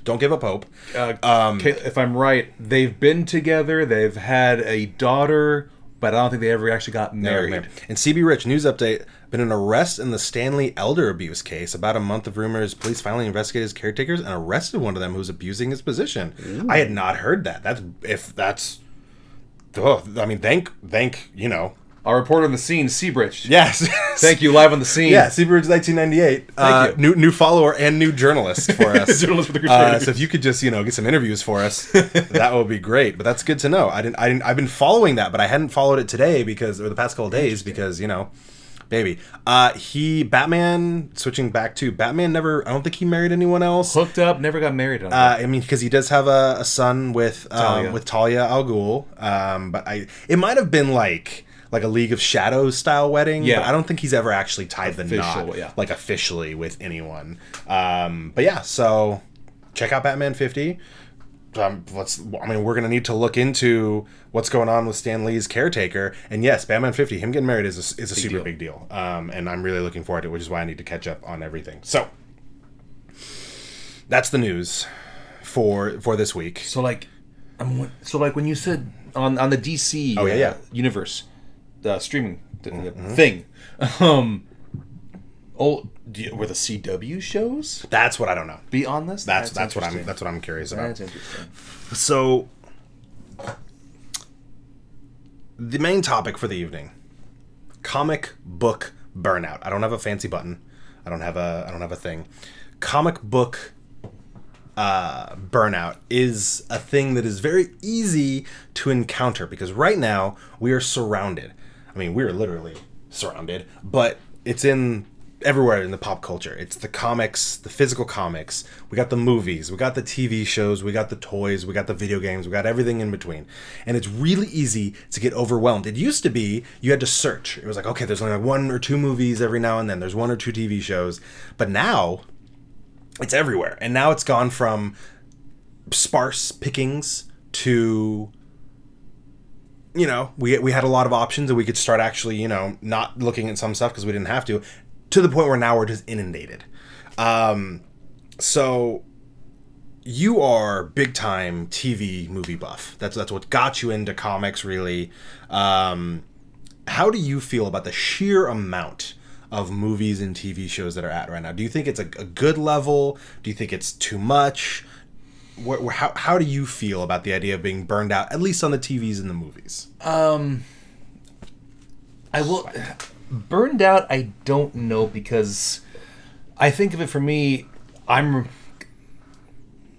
Don't give up hope. Uh, um, if I'm right, they've been together. They've had a daughter, but I don't think they ever actually got married. No, and C B Rich, news update, been an arrest in the Stanley elder abuse case. About a month of rumors, police finally investigated his caretakers and arrested one of them who was abusing his position. Ooh. I had not heard that. That's if that's... Oh, I mean, thank, thank, you know... Our reporter on the scene, Seabridge. Yes. Thank you, live on the scene. Yeah, Seabridge nineteen ninety-eight. Thank uh, you. New, new follower and new journalist for us. Journalist for the Crusaders. Uh, so if you could just, you know, get some interviews for us, that would be great. But that's good to know. I didn't, I didn't, I've been following that, but I hadn't followed it today because, or the past couple of days because, you know, baby. Uh, he, Batman, switching back to Batman, never, I don't think he married anyone else. Hooked up, never got married. On uh, I mean, because he does have a, a son with um, Talia. with Talia al Ghul. Um, but I, it might have been like, like a League of Shadows style wedding, yeah. But I don't think he's ever actually tied Official, the knot, yeah. like officially with anyone. Um, but yeah, so check out Batman fifty. Um, let's. I mean, we're gonna need to look into what's going on with Stan Lee's caretaker. And yes, Batman fifty, him getting married is a, is a big super deal. big deal. Um, and I'm really looking forward to it, which is why I need to catch up on everything. So that's the news for for this week. So like, I'm so like when you said on on the D C oh, yeah, yeah. universe. Uh, streaming th- mm-hmm. thing. Um, oh, do you, were the C W shows? That's what I don't know. Be on this. That's that's, that's what I'm. That's what I'm curious about. That's interesting. So, the main topic for the evening: comic book burnout. I don't have a fancy button. I don't have a. I don't have a thing. Comic book uh, burnout is a thing that is very easy to encounter because right now we are surrounded. I mean, we are literally surrounded, but it's in everywhere in the pop culture. It's the comics, the physical comics. We got the movies, we got the T V shows, we got the toys, we got the video games, we got everything in between. And it's really easy to get overwhelmed. It used to be you had to search. It was like, okay, there's only like one or two movies every now and then. There's one or two T V shows. But now it's everywhere. And now it's gone from sparse pickings to... You know, we we had a lot of options and we could start actually, you know, not looking at some stuff because we didn't have to, to the point where now we're just inundated. Um, so you are big time T V movie buff. That's that's what got you into comics, really. Um, how do you feel about the sheer amount of movies and T V shows that are at right now? Do you think it's a, a good level? Do you think it's too much? What, how how do you feel about the idea of being burned out, at least on the T Vs and the movies? Um, I will burned out. I don't know because I think of it for me. I'm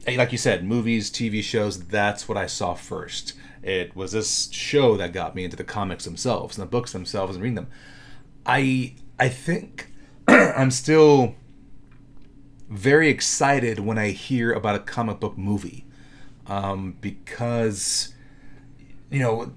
like you said, movies, T V shows. That's what I saw first. It was this show that got me into the comics themselves and the books themselves and reading them. I I think I'm still. Very excited when I hear about a comic book movie um, because, you know,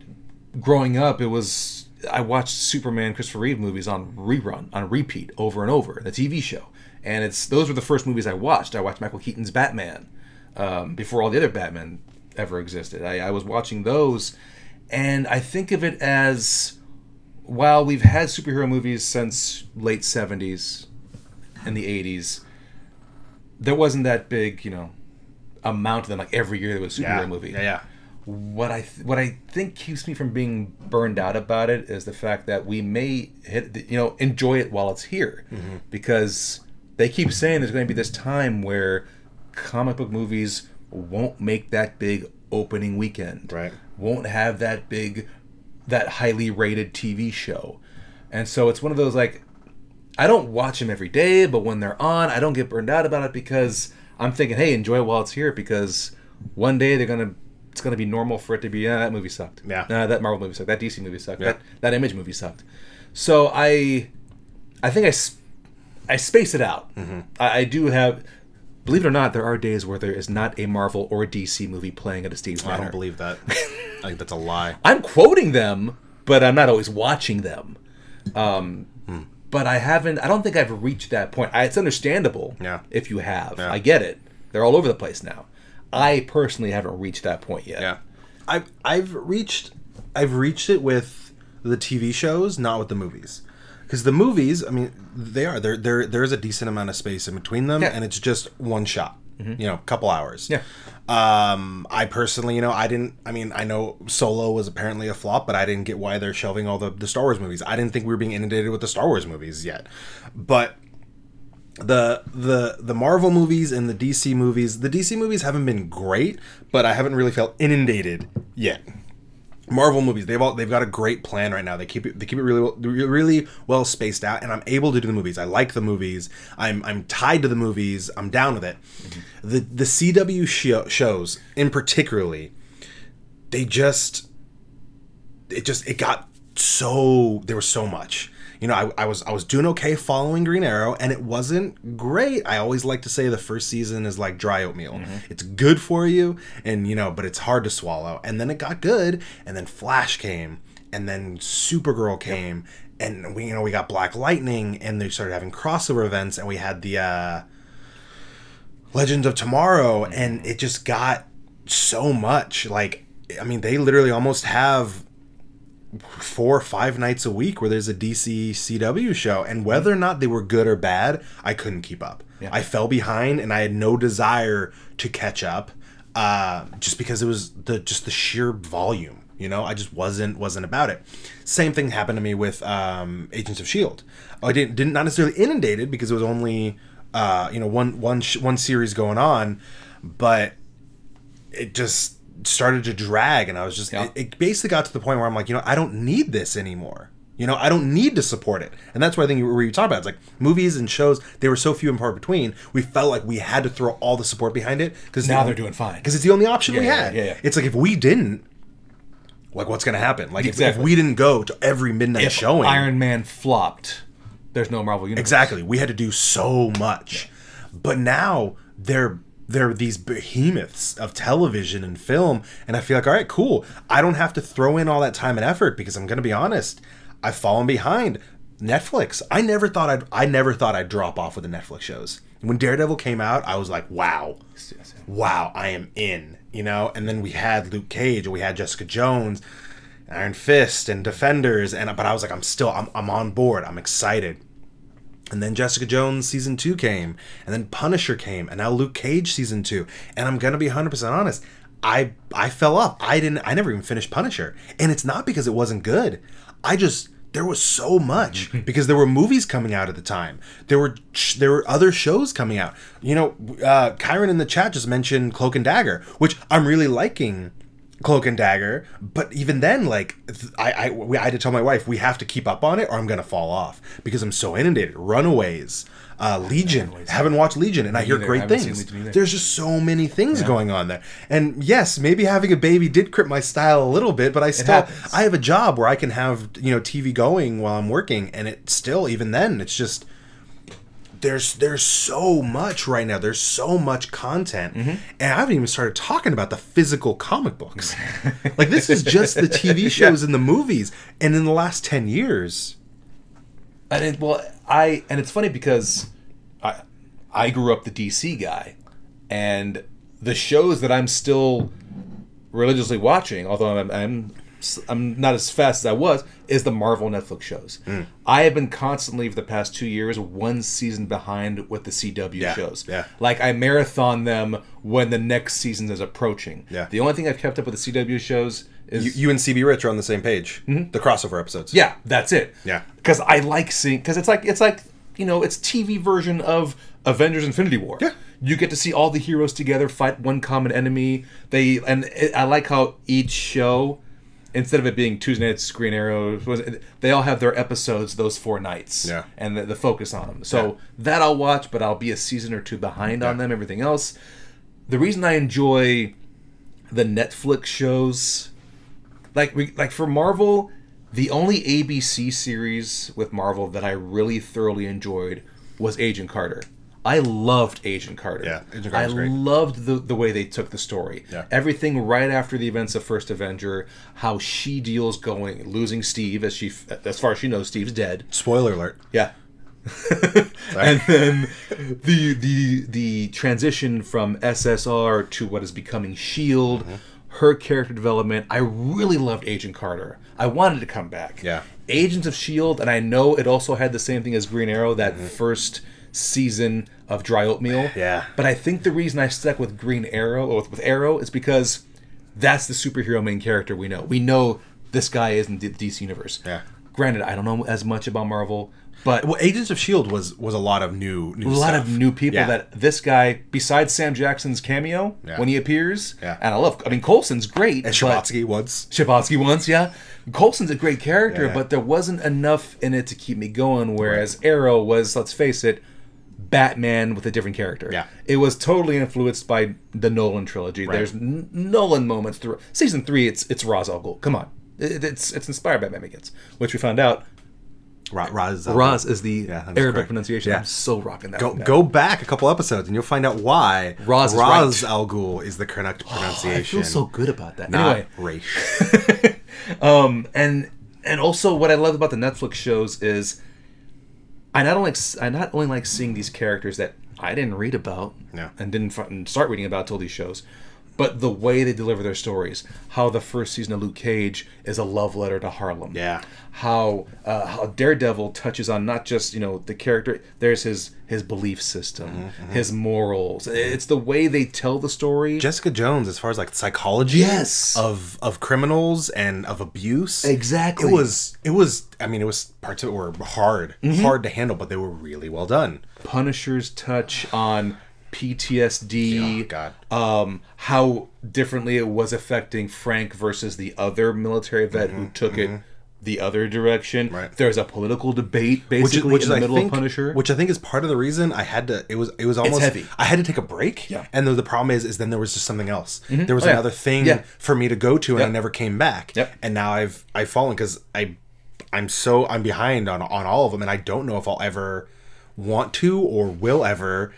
growing up, it was, I watched Superman, Christopher Reeve movies on rerun, on repeat over and over, the T V show. And it's those were the first movies I watched. I watched Michael Keaton's Batman um, before all the other Batman ever existed. I, I was watching those and I think of it as, while we've had superhero movies since late seventies and the eighties, there wasn't that big, you know, amount of them. Like every year there was a superhero yeah, movie. Yeah, yeah. What I th- what I think keeps me from being burned out about it is the fact that we may hit, the, you know, enjoy it while it's here, mm-hmm. because they keep saying there's going to be this time where comic book movies won't make that big opening weekend, right? Won't have that big, that highly rated T V show, and so it's one of those like. I don't watch them every day, but when they're on, I don't get burned out about it because I'm thinking, hey, enjoy it while it's here because one day they're gonna, it's gonna be normal for it to be, ah, that movie sucked. Yeah. Nah, that Marvel movie sucked. That D C movie sucked. Yeah. That that Image movie sucked. So I, I think I, I space it out. Mm-hmm. I, I do have Believe it or not, there are days where there is not a Marvel or D C movie playing at a Steves Manor. I don't believe that. I think that's a lie. I'm quoting them, but I'm not always watching them. Um, hmm. But I haven't, I don't think I've reached that point. I, it's understandable yeah. if you have. Yeah. I get it. They're all over the place now. I personally haven't reached that point yet. Yeah. I've, I've reached, I've reached it with the T V shows, not with the movies. Because the movies, I mean, they are, there, there, there's a decent amount of space in between them, yeah. and it's just one shot, mm-hmm. you know, a couple hours. Yeah. Um, I personally, you know, I didn't, I mean, I know Solo was apparently a flop, but I didn't get why they're shelving all the, the Star Wars movies. I didn't think we were being inundated with the Star Wars movies yet. But the the the Marvel movies and the D C movies, the D C movies haven't been great, but I haven't really felt inundated yet. Marvel movies, they've all they've got a great plan right now. They keep it they keep it really really well spaced out, and I'm able to do the movies. I like the movies. I'm I'm tied to the movies. I'm down with it. Mm-hmm. The the C W show, shows in particularly, they just it just it got so there was so much. You know, I, I was I was doing okay following Green Arrow, and it wasn't great. I always like to say the first season is like dry oatmeal. Mm-hmm. It's good for you, and you know, but it's hard to swallow. And then it got good, and then Flash came, and then Supergirl came, yeah. and we you know we got Black Lightning, and they started having crossover events, and we had the uh, Legends of Tomorrow, mm-hmm. and it just got so much. Like, I mean, they literally almost have four or five nights a week where there's a D C C W show, and whether or not they were good or bad, I couldn't keep up. Yeah. I fell behind, and I had no desire to catch up, uh, just because it was the just the sheer volume. You know, I just wasn't wasn't about it. Same thing happened to me with um, Agents of S H I E L D. I didn't didn't not necessarily inundated because it was only uh, you know one one sh- one series going on, but it just started to drag, and I was just yeah. it, it basically got to the point where I'm like, you know, I don't need this anymore. You know, I don't need to support it. And that's why I think where you talk about it, it's like movies and shows, they were so few and far between, we felt like we had to throw all the support behind it because now the, they're doing fine because it's the only option yeah, we yeah, had yeah, yeah. It's like if we didn't, like, what's gonna happen? Like exactly. if, if we didn't go to every midnight if showing, Iron Man flopped, there's no Marvel Universe. Exactly. We had to do so much. yeah. But now they're There are these behemoths of television and film, and I feel like, all right, cool. I don't have to throw in all that time and effort because I'm going to be honest, I've fallen behind. Netflix. I never thought I'd. I never thought I'd drop off with the Netflix shows. When Daredevil came out, I was like, wow, wow, I am in. You know. And then we had Luke Cage, and we had Jessica Jones, Iron Fist, and Defenders, and but I was like, I'm still, I'm, I'm on board. I'm excited. And then Jessica Jones season two came, and then Punisher came, and now Luke Cage season two. And I'm gonna be one hundred percent honest, I I fell off. I didn't. I never even finished Punisher, and it's not because it wasn't good. I just there was so much because there were movies coming out at the time. There were there were other shows coming out. You know, uh, Kyrun in the chat just mentioned Cloak and Dagger, which I'm really liking. Cloak and Dagger, but even then, like, I, I, I had to tell my wife, we have to keep up on it or I'm going to fall off because I'm so inundated. Runaways, uh, Legion, Runaways. Haven't watched Legion, and Me I hear either. great I things. There's just so many things yeah. going on there. And yes, maybe having a baby did crimp my style a little bit, but I still, I have a job where I can have, you know, T V going while I'm working, and it still, even then, it's just... There's there's so much right now. There's so much content. Mm-hmm. And I haven't even started talking about the physical comic books. Like, this is just the T V shows yeah. and the movies. And in the last ten years... And it, well, I and it's funny because I, I grew up the D C guy. And the shows that I'm still religiously watching, although I'm... I'm I'm not as fast as I was, is the Marvel Netflix shows. Mm. I have been constantly, for the past two years, one season behind with the C W yeah, shows. Yeah. Like, I marathon them when the next season is approaching. Yeah. The only thing I've kept up with the C W shows is... You, you and C B Rich are on the same page. Mm-hmm. The crossover episodes. Yeah, that's it. Yeah. Because I like seeing... Because it's like, it's like, you know, it's T V version of Avengers Infinity War. Yeah. You get to see all the heroes together fight one common enemy. They And it, I like how each show... Instead of it being Tuesday nights, Green Arrow, they all have their episodes those four nights. Yeah. And the, the focus on them. So yeah. that I'll watch, but I'll be a season or two behind yeah. on them, everything else. The reason I enjoy the Netflix shows, like we, like for Marvel, the only A B C series with Marvel that I really thoroughly enjoyed was Agent Carter. I loved Agent Carter. Yeah, Agent Carter's I great. loved the, the way they took the story. Yeah. Everything right after the events of First Avenger, how she deals going losing Steve, as she as far as she knows, Steve's dead. Spoiler alert. Yeah. And then the the the transition from S S R to what is becoming S H I E L D, mm-hmm. her character development. I really loved Agent Carter. I wanted to come back. Yeah. Agents of S H I E L D, and I know it also had the same thing as Green Arrow, that mm-hmm. first season of dry oatmeal. Yeah. But I think the reason I stuck with Green Arrow, or with, with Arrow, is because that's the superhero main character we know. We know this guy is in the D C Universe. Yeah. Granted, I don't know as much about Marvel, but well, Agents of S H I E L D was was a lot of new, new a lot stuff. of new people yeah. that this guy, besides Sam Jackson's cameo yeah. when he appears, yeah. and I love. I mean, Coulson's great, and Shabotsky once, Shabotsky once, yeah. Coulson's a great character, yeah, yeah. but there wasn't enough in it to keep me going. Whereas right. Arrow was, let's face it, Batman with a different character. Yeah, it was totally influenced by the Nolan trilogy. Right. There's n- Nolan moments through season three. It's it's Ra's al Ghul. Come on. It's it's inspired by Mamikins, which we found out. Ra- Raz, uh, Raz is the yeah, Arabic pronunciation. Yeah. I'm so rocking that. Go one go back a couple episodes and you'll find out why Raz, Raz right. al Ghul is the correct pronunciation. Oh, I feel so good about that. Not anyway, Raish. um, and and also what I love about the Netflix shows is I not only I not only like seeing these characters that I didn't read about no. and didn't start reading about till these shows. But the way they deliver their stories, how the first season of Luke Cage is a love letter to Harlem. Yeah. How uh, how Daredevil touches on not just, you know, the character. There's his his belief system, mm-hmm, mm-hmm. his morals. It's the way they tell the story. Jessica Jones, as far as like psychology yes. of of criminals and of abuse. Exactly. It was it was I mean it was parts of it were hard, mm-hmm. hard to handle, but they were really well done. Punisher's touch on P T S D, oh, God. Um, how differently it was affecting Frank versus the other military vet mm-hmm, who took mm-hmm. it the other direction. Right. There's a political debate basically which is, which in is, the I middle think, of Punisher, which I think is part of the reason I had to. It was it was almost it's heavy. I had to take a break. Yeah. And the, the problem is, is then there was just something else. Mm-hmm. There was oh, another yeah. thing yeah. for me to go to, and yep. I never came back. Yep. And now I've I've fallen because I I'm so I'm behind on on all of them, and I don't know if I'll ever want to or will ever.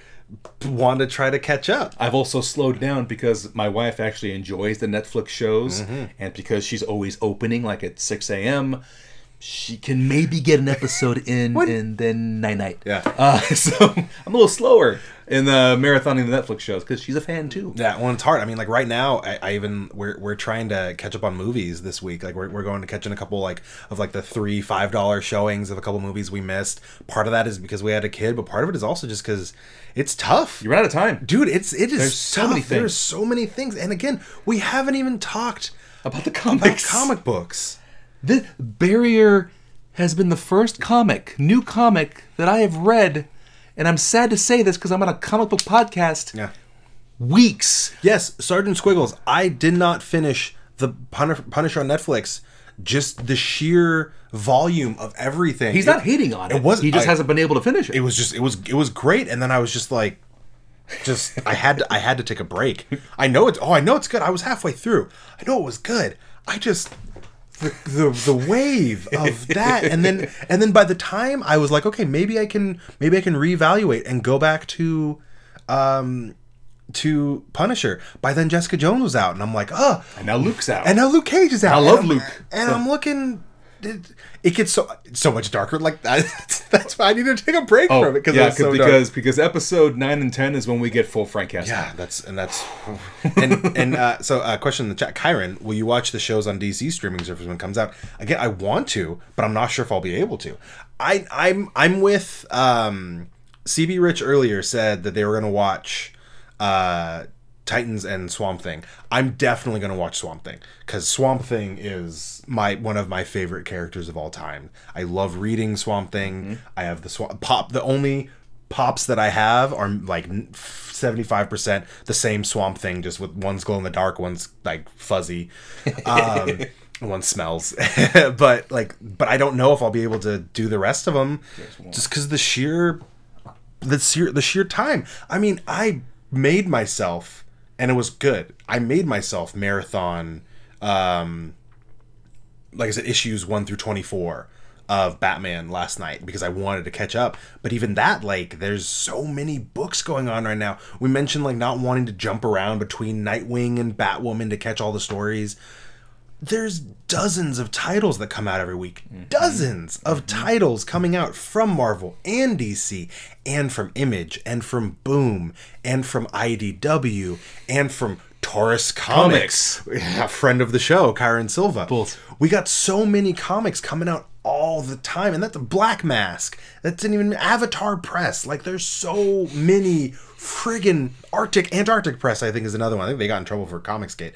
Want to try to catch up. I've also slowed down because my wife actually enjoys the Netflix shows, mm-hmm. and because she's always opening like at six a.m., she can maybe get an episode in and then night night. Yeah. Uh, so I'm a little slower in the marathoning the Netflix shows because she's a fan too. Yeah. Well, it's hard. I mean, like right now, I, I even we're we're trying to catch up on movies this week. Like we're we're going to catch in a couple like of like the three five dollar showings of a couple movies we missed. Part of that is because we had a kid, but part of it is also just because it's tough. You run out of time, dude. It's it is There's so tough. many things. There's so many things, and again, we haven't even talked about the comics, about comic books. This Barrier has been the first comic, new comic, that I have read, and I'm sad to say this because I'm on a comic book podcast. Yeah. Weeks. Yes, Sergeant Squiggles, I did not finish the Pun- Punisher on Netflix. Just the sheer volume of everything. He's it, not hating on it. It wasn't, he just I, hasn't been able to finish it. It was just it was it was great, and then I was just like just I had to I had to take a break. I know it's oh I know it's good. I was halfway through. I know it was good. I just The, the the wave of that, and then and then by the time I was like, okay, maybe I can maybe I can reevaluate and go back to, um, to Punisher. By then Jessica Jones was out, and I'm like, oh, and now Luke's out, and now Luke Cage is out. I love and Luke, and so. I'm looking. It, it gets so so much darker. Like I, that's why I needed to take a break oh, from it yeah, it's so because dark. because episode nine and ten is when we get full Frank casting. Yeah, that's and that's and and uh, so uh, question in the chat: Kyrun, will you watch the shows on D C streaming service when it comes out? Again, I want to, but I'm not sure if I'll be able to. I I'm I'm with um, C B Rich earlier said that they were going to watch. Uh, Titans and Swamp Thing. I'm definitely going to watch Swamp Thing because Swamp Thing is my one of my favorite characters of all time. I love reading Swamp Thing. Mm-hmm. I have the swamp pop. The only pops that I have are like seventy-five percent the same Swamp Thing, just with one's glow in the dark, one's like fuzzy, um, one smells. but like, but I don't know if I'll be able to do the rest of them, just because the sheer, the sheer, the sheer time. I mean, I made myself. And it was good. I made myself marathon, um, like I said, issues one through twenty-four of Batman last night because I wanted to catch up. But even that, like, there's so many books going on right now. We mentioned, like, not wanting to jump around between Nightwing and Batwoman to catch all the stories. There's dozens of titles that come out every week. Mm-hmm. Dozens of mm-hmm. titles coming out from Marvel and D C and from Image and from Boom and from I D W and from Taurus Comics. Comics. A friend of the show, Kyrun Silva. Both. We got so many comics coming out all the time, and that's a Black Mask. That didn't even Avatar Press. Like, there's so many friggin' Arctic Antarctic Press. I think is another one. I think they got in trouble for Comicsgate.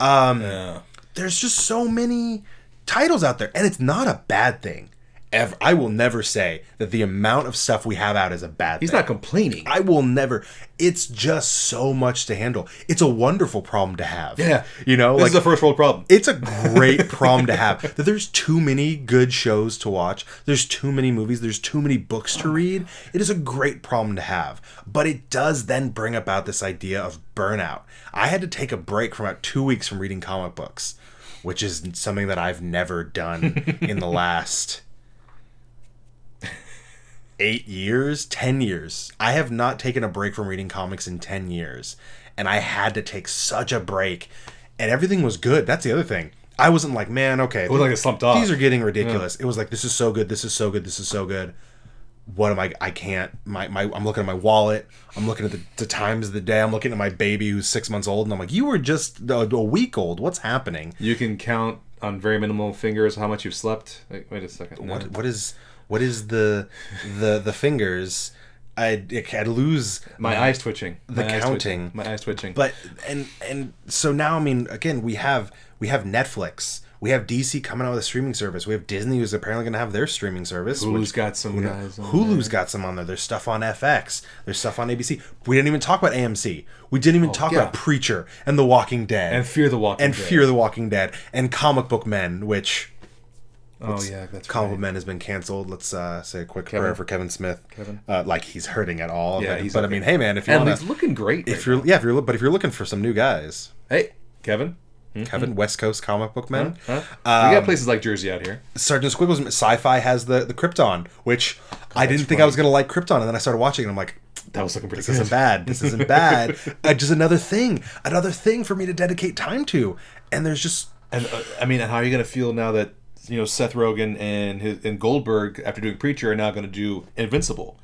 Um, yeah. There's just so many titles out there, and it's not a bad thing. Ever, I will never say that the amount of stuff we have out is a bad He's thing. He's not complaining. I will never. It's just so much to handle. It's a wonderful problem to have. Yeah. You know, this like, is a first world problem. It's a great problem to have. There's too many good shows to watch. There's too many movies. There's too many books to read. It is a great problem to have. But it does then bring about this idea of burnout. I had to take a break for about two weeks from reading comic books, which is something that I've never done in the last... Eight years? Ten years. I have not taken a break from reading comics in ten years. And I had to take such a break. And everything was good. That's the other thing. I wasn't like, man, okay. It was like it slumped off. These are getting ridiculous. Yeah. It was like, this is so good. This is so good. This is so good. What am I? I can't. My my. I'm looking at my wallet. I'm looking at the, the times of the day. I'm looking at my baby who's six months old. And I'm like, you were just a, a week old. What's happening? You can count on very minimal fingers how much you've slept. Wait, wait a second. No. What What is... What is the the the fingers? I'd, I'd lose my, my eyes twitching, the my counting, eyes twitching. my eyes twitching. But and and so now, I mean, again, we have we have Netflix, we have D C coming out with a streaming service, we have Disney who's apparently going to have their streaming service. Hulu's which, got some. You know, guys on Hulu's there. got some on there. There's stuff on F X. There's stuff on A B C. We didn't even talk about A M C. We didn't even oh, talk yeah. about Preacher and The Walking Dead and Fear the Walking and Dead. Fear the Walking Dead and Comic Book Men, which. Let's, oh yeah, that's Compliment right. has been canceled. Let's uh, say a quick Kevin. prayer for Kevin Smith. Kevin, uh, like he's hurting at all. Yeah, he's but okay. I mean, hey man, if you and wanna, he's looking great. If right you're now. yeah, if you're but if you're looking for some new guys, hey Kevin, mm-hmm. Kevin, West Coast Comic Book Men. Huh? Huh? Um, we got places like Jersey out here. Sergeant Squiggles Sci-Fi has the the Krypton, which God, I didn't think funny. I was gonna like Krypton, and then I started watching, and I'm like. That was looking pretty this good. This isn't bad. This isn't bad. uh, just another thing, another thing for me to dedicate time to, and there's just and uh, I mean, how are you gonna feel now that? You know, Seth Rogen and his, and Goldberg, after doing Preacher, are now going to do Invincible.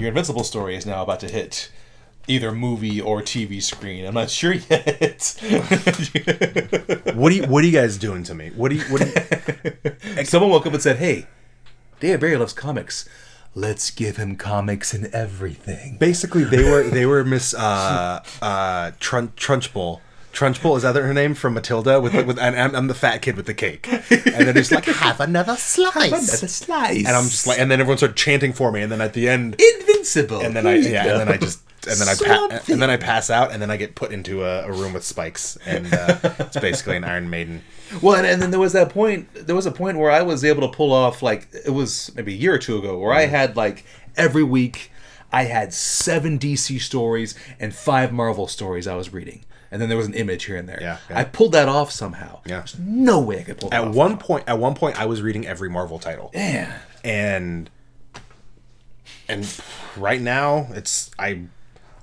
Your Invincible story is now about to hit either movie or T V screen. I'm not sure yet. What do you What are you guys doing to me? What do you? What do you... Someone woke up and said, "Hey, David Barry loves comics. Let's give him comics and everything." Basically, they were they were Miss uh, uh, Trun- Trunchbull. Trunchbull, is that her name from Matilda? With, with and I'm, I'm the fat kid with the cake, and then it's like have another slice, have another slice, and I'm just like, and then everyone started chanting for me, and then at the end, Invincible, and then I yeah, go. and then I just and then Swamp I pa- and then I pass out, and then I get put into a, a room with spikes, and uh, it's basically an Iron Maiden. Well, and, and then there was that point. There was a point where I was able to pull off, like it was maybe a year or two ago, where mm. I had like every week, I had seven D C stories and five Marvel stories I was reading. And then there was an Image here and there. Yeah, yeah. I pulled that off somehow. Yeah. There's no way I could pull that at off. At one point, at one point, I was reading every Marvel title. Yeah. And and right now, it's I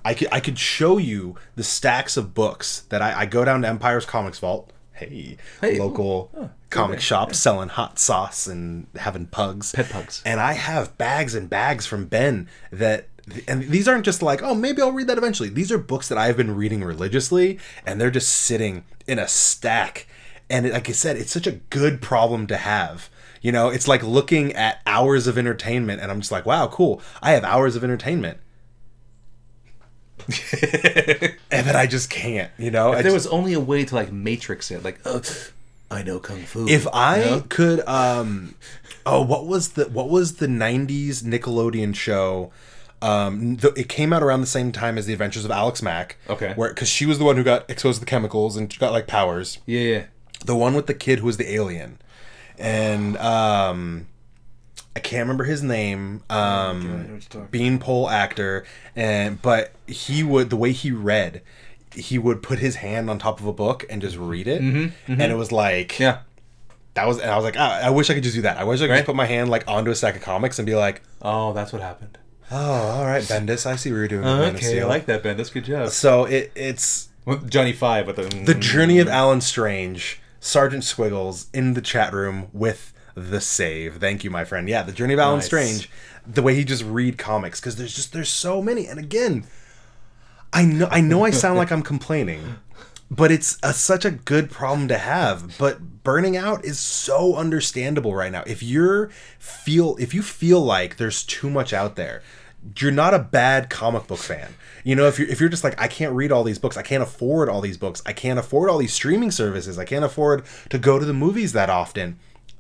I could I could show you the stacks of books that I, I go down to Empire's Comics Vault. Hey, hey local oh, comic okay. shop yeah. selling hot sauce and having pugs, pet pugs. And I have bags and bags from Ben that. And these aren't just like, oh, maybe I'll read that eventually. These are books that I've been reading religiously, and they're just sitting in a stack. And like I said, it's such a good problem to have. You know, it's like looking at hours of entertainment, and I'm just like, wow, cool. I have hours of entertainment. And then I just can't, you know? If there just... was only a way to, like, matrix it. Like, oh, I know Kung Fu. If I you know? could... um, Oh, what was the what was the nineties Nickelodeon show... Um, the, it came out around the same time as The Adventures of Alex Mack. Okay. Where, because she was the one who got exposed to the chemicals and got, like, powers. Yeah, yeah. The one with the kid who was the alien. And, um... I can't remember his name. Um... Oh, Beanpole actor. And, but he would... The way he read, he would put his hand on top of a book and just read it. Mm-hmm, mm-hmm. And it was like... Yeah. that was, and I was like, ah, I wish I could just do that. I wish I could right? just put my hand like onto a stack of comics and be like, oh, that's what happened. Oh, all right, Bendis. I see what you're doing. Oh, with okay, I like that, Bendis. Good job. So it it's Johnny Five with the the journey of Alan Strange, Sergeant Squiggles in the chat room with the save. Thank you, my friend. Yeah, the journey of Alan nice. Strange. The way he just read comics, because there's just there's so many. And again, I know I know I sound like I'm complaining, but it's a, such a good problem to have. But burning out is so understandable right now. If you're feel if you feel like there's too much out there, you're not a bad comic book fan. You know, if you're, if you're just like, I can't read all these books. I can't afford all these books. I can't afford all these streaming services. I can't afford to go to the movies that often.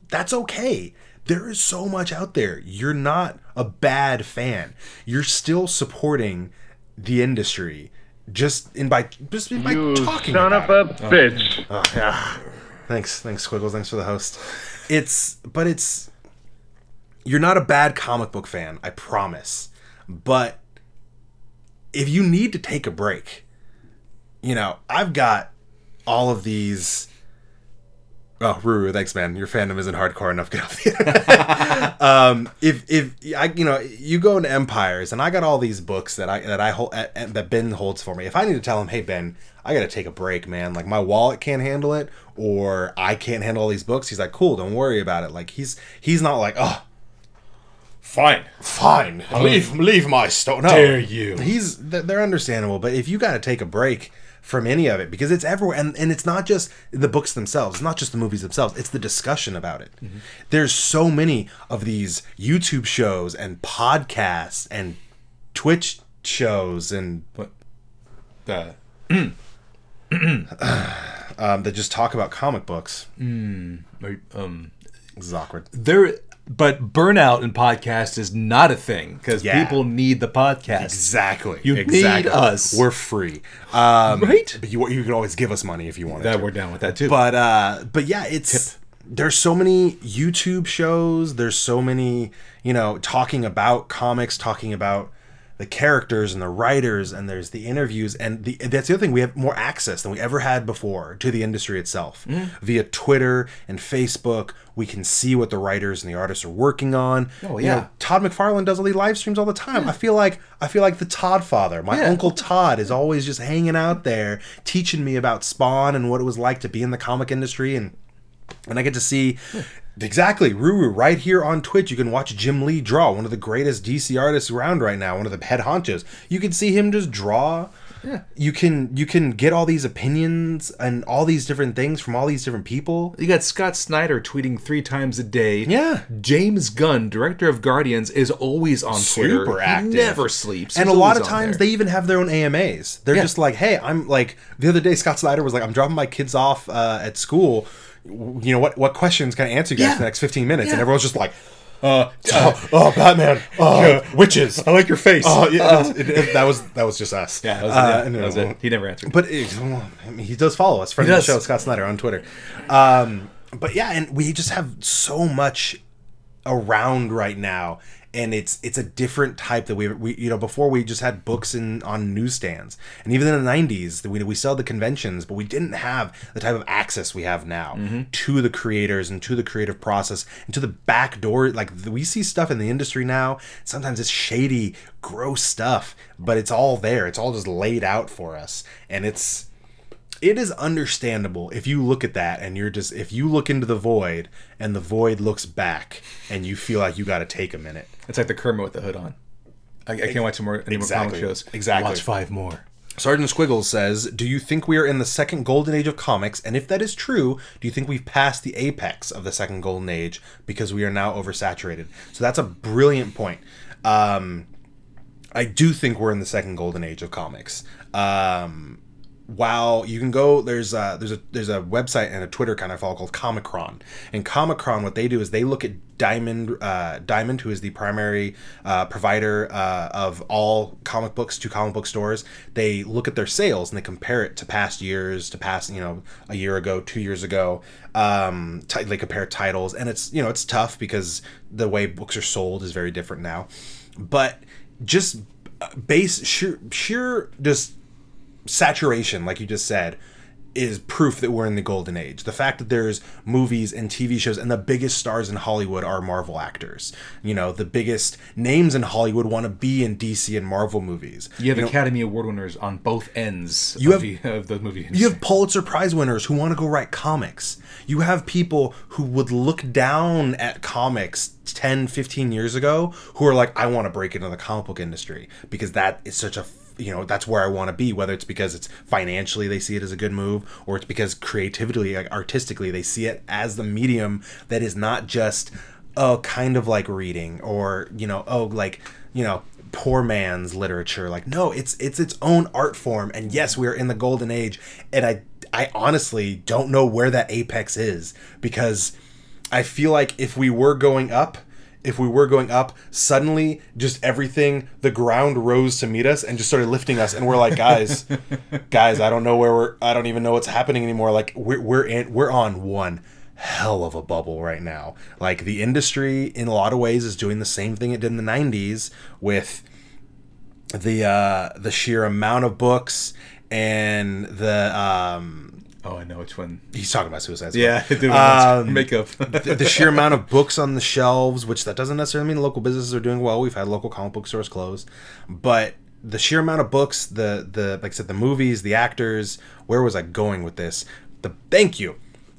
That's okay. There is so much out there. You're not a bad fan. You're still supporting the industry just in by just in by you talking son about of a it. Bitch. Oh, yeah. Thanks, thanks, Squiggles. Thanks for the host. It's but it's you're not a bad comic book fan, I promise. But if you need to take a break, you know, I've got all of these. Oh, Ruru, thanks, man. Your fandom isn't hardcore enough. Get off the internet. um, if if I, you know, you go into Empires, and I got all these books that I that I hold that Ben holds for me. If I need to tell him, hey Ben, I got to take a break, man. Like my wallet can't handle it, or I can't handle all these books. He's like, cool, don't worry about it. Like he's he's not like, oh, fine, fine, oh, leave leave my stuff. No, dare you? He's they're understandable, but if you got to take a break from any of it, because it's everywhere, and, and it's not just the books themselves, it's not just the movies themselves, it's the discussion about it. Mm-hmm. There's so many of these YouTube shows and podcasts and Twitch shows and what the um, that just talk about comic books. Mm, um, it's awkward. There. But burnout in podcasts is not a thing because yeah. people need the podcast. Exactly. You exactly. need us. We're free. Um, right? But you, you can always give us money if you want. That to. We're down with that too. But uh, but yeah, it's Tip. There's so many YouTube shows. There's so many, you know, talking about comics, talking about the characters and the writers, and there's the interviews, and the that's the other thing, we have more access than we ever had before to the industry itself. Mm. Via Twitter and Facebook, we can see what the writers and the artists are working on. Oh yeah, you know, Todd McFarlane does all these live streams all the time. Yeah. I feel like I feel like the Todd father. My yeah. Uncle Todd is always just hanging out there, teaching me about Spawn and what it was like to be in the comic industry, and and I get to see. Yeah. Exactly, Ruru, right here on Twitch, you can watch Jim Lee draw, one of the greatest D C artists around right now, one of the head honchos. You can see him just draw. Yeah. You can you can get all these opinions and all these different things from all these different people. You got Scott Snyder tweeting three times a day. Yeah. James Gunn, director of Guardians, is always on Super Twitter. Active. He never sleeps. He's and a lot of times there. They even have their own A M As. They're yeah. just like, hey, I'm like, the other day Scott Snyder was like, I'm dropping my kids off uh, at school. You know, what what questions can I answer you guys yeah. for the next fifteen minutes? Yeah. And everyone's just like, uh, oh, oh Batman, oh, you know, witches, I like your face. Oh, yeah, uh, it, it, that was that was just us. Yeah, that was, uh, yeah, that was it. He never answered. But it, I mean, he does follow us. Friend of the show, Scott Snyder, on Twitter. Um, but yeah, and we just have so much around right now. And it's it's a different type that we, we you know, before we just had books in on newsstands. And even in the nineties, we we saw the conventions, but we didn't have the type of access we have now mm-hmm. to the creators and to the creative process and to the back door. Like, we see stuff in the industry now. Sometimes it's shady, gross stuff, but it's all there. It's all just laid out for us. And it's it is understandable if you look at that and you're just, if you look into the void and the void looks back and you feel like you got to take a minute. It's like the Kermit with the hood on. I, I can't watch some more, any exactly. more comic shows. Exactly. Watch five more. Sergeant Squiggles says, do you think we are in the second golden age of comics? And if that is true, do you think we've passed the apex of the second golden age because we are now oversaturated? So that's a brilliant point. Um, I do think we're in the second golden age of comics. Um, While you can go, there's a, there's a there's a website and a Twitter kind of follow called Comicron. And Comicron, what they do is they look at Diamond, uh, Diamond, who is the primary uh, provider uh, of all comic books to comic book stores. They look at their sales and they compare it to past years, to past, you know, a year ago, two years ago. Um, t- they compare titles, and it's, you know, it's tough because the way books are sold is very different now. But just base sheer sheer just. Saturation, like you just said, is proof that we're in the golden age. The fact that there's movies and T V shows, and the biggest stars in Hollywood are Marvel actors. You know, the biggest names in Hollywood want to be in D C and Marvel movies. You have you Academy know, Award winners on both ends you of, have, the, of the movie industry. You have Pulitzer Prize winners who want to go write comics. You have people who would look down at comics ten, fifteen years ago who are like, I want to break into the comic book industry because that is such a you know, that's where I want to be, whether it's because it's financially they see it as a good move, or it's because creatively, artistically, they see it as the medium that is not just, oh, kind of like reading, or, you know, oh, like, you know, poor man's literature. Like, no, it's it's its own art form. And yes, we are in the golden age. And I, I honestly don't know where that apex is, because I feel like if we were going up, if we were going up, suddenly just everything, the ground rose to meet us and just started lifting us. And we're like, guys, guys, I don't know where we're, I don't even know what's happening anymore. Like we're, we're in, we're on one hell of a bubble right now. Like the industry in a lot of ways is doing the same thing it did in the nineties with the, uh, the sheer amount of books and the, um, oh, I know which one. He's talking about Suicide Squad. Yeah, dude, um, makeup. the, the sheer amount of books on the shelves, which that doesn't necessarily mean local businesses are doing well. We've had local comic book stores closed. But the sheer amount of books, the, the like I said, the movies, the actors. Where was I going with this? The Thank you.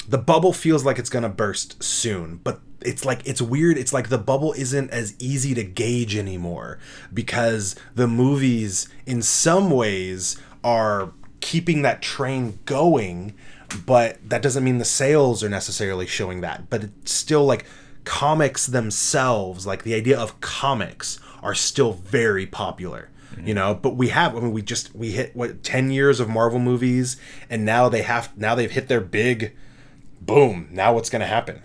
The bubble feels like it's going to burst soon. But it's like, it's weird. It's like the bubble isn't as easy to gauge anymore. Because the movies, in some ways, are keeping that train going, but that doesn't mean the sales are necessarily showing that. But it's still like comics themselves, like the idea of comics, are still very popular, mm-hmm. you know. But we have, I mean, we just we hit what ten years of Marvel movies, and now they have now they've hit their big boom. Now what's going to happen,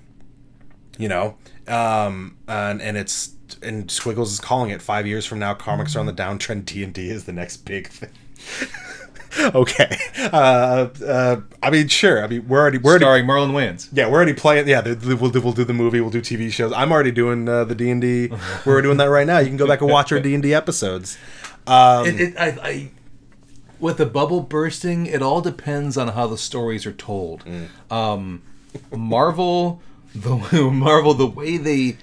you know? Um, and and it's and Squiggles is calling it five years from now. Comics mm-hmm. are on the downtrend. D and D is the next big thing. Okay, uh, uh, I mean, sure. I mean, we're already we're starring already, Marlon Wayans. Yeah, we're already playing. Yeah, we'll do, we'll do the movie. We'll do T V shows. I'm already doing uh, the D and D. We're doing that right now. You can go back and watch our D and D episodes. Um, it, it, I, I, with the bubble bursting, it all depends on how the stories are told. Mm. Um, Marvel, the Marvel, the way they,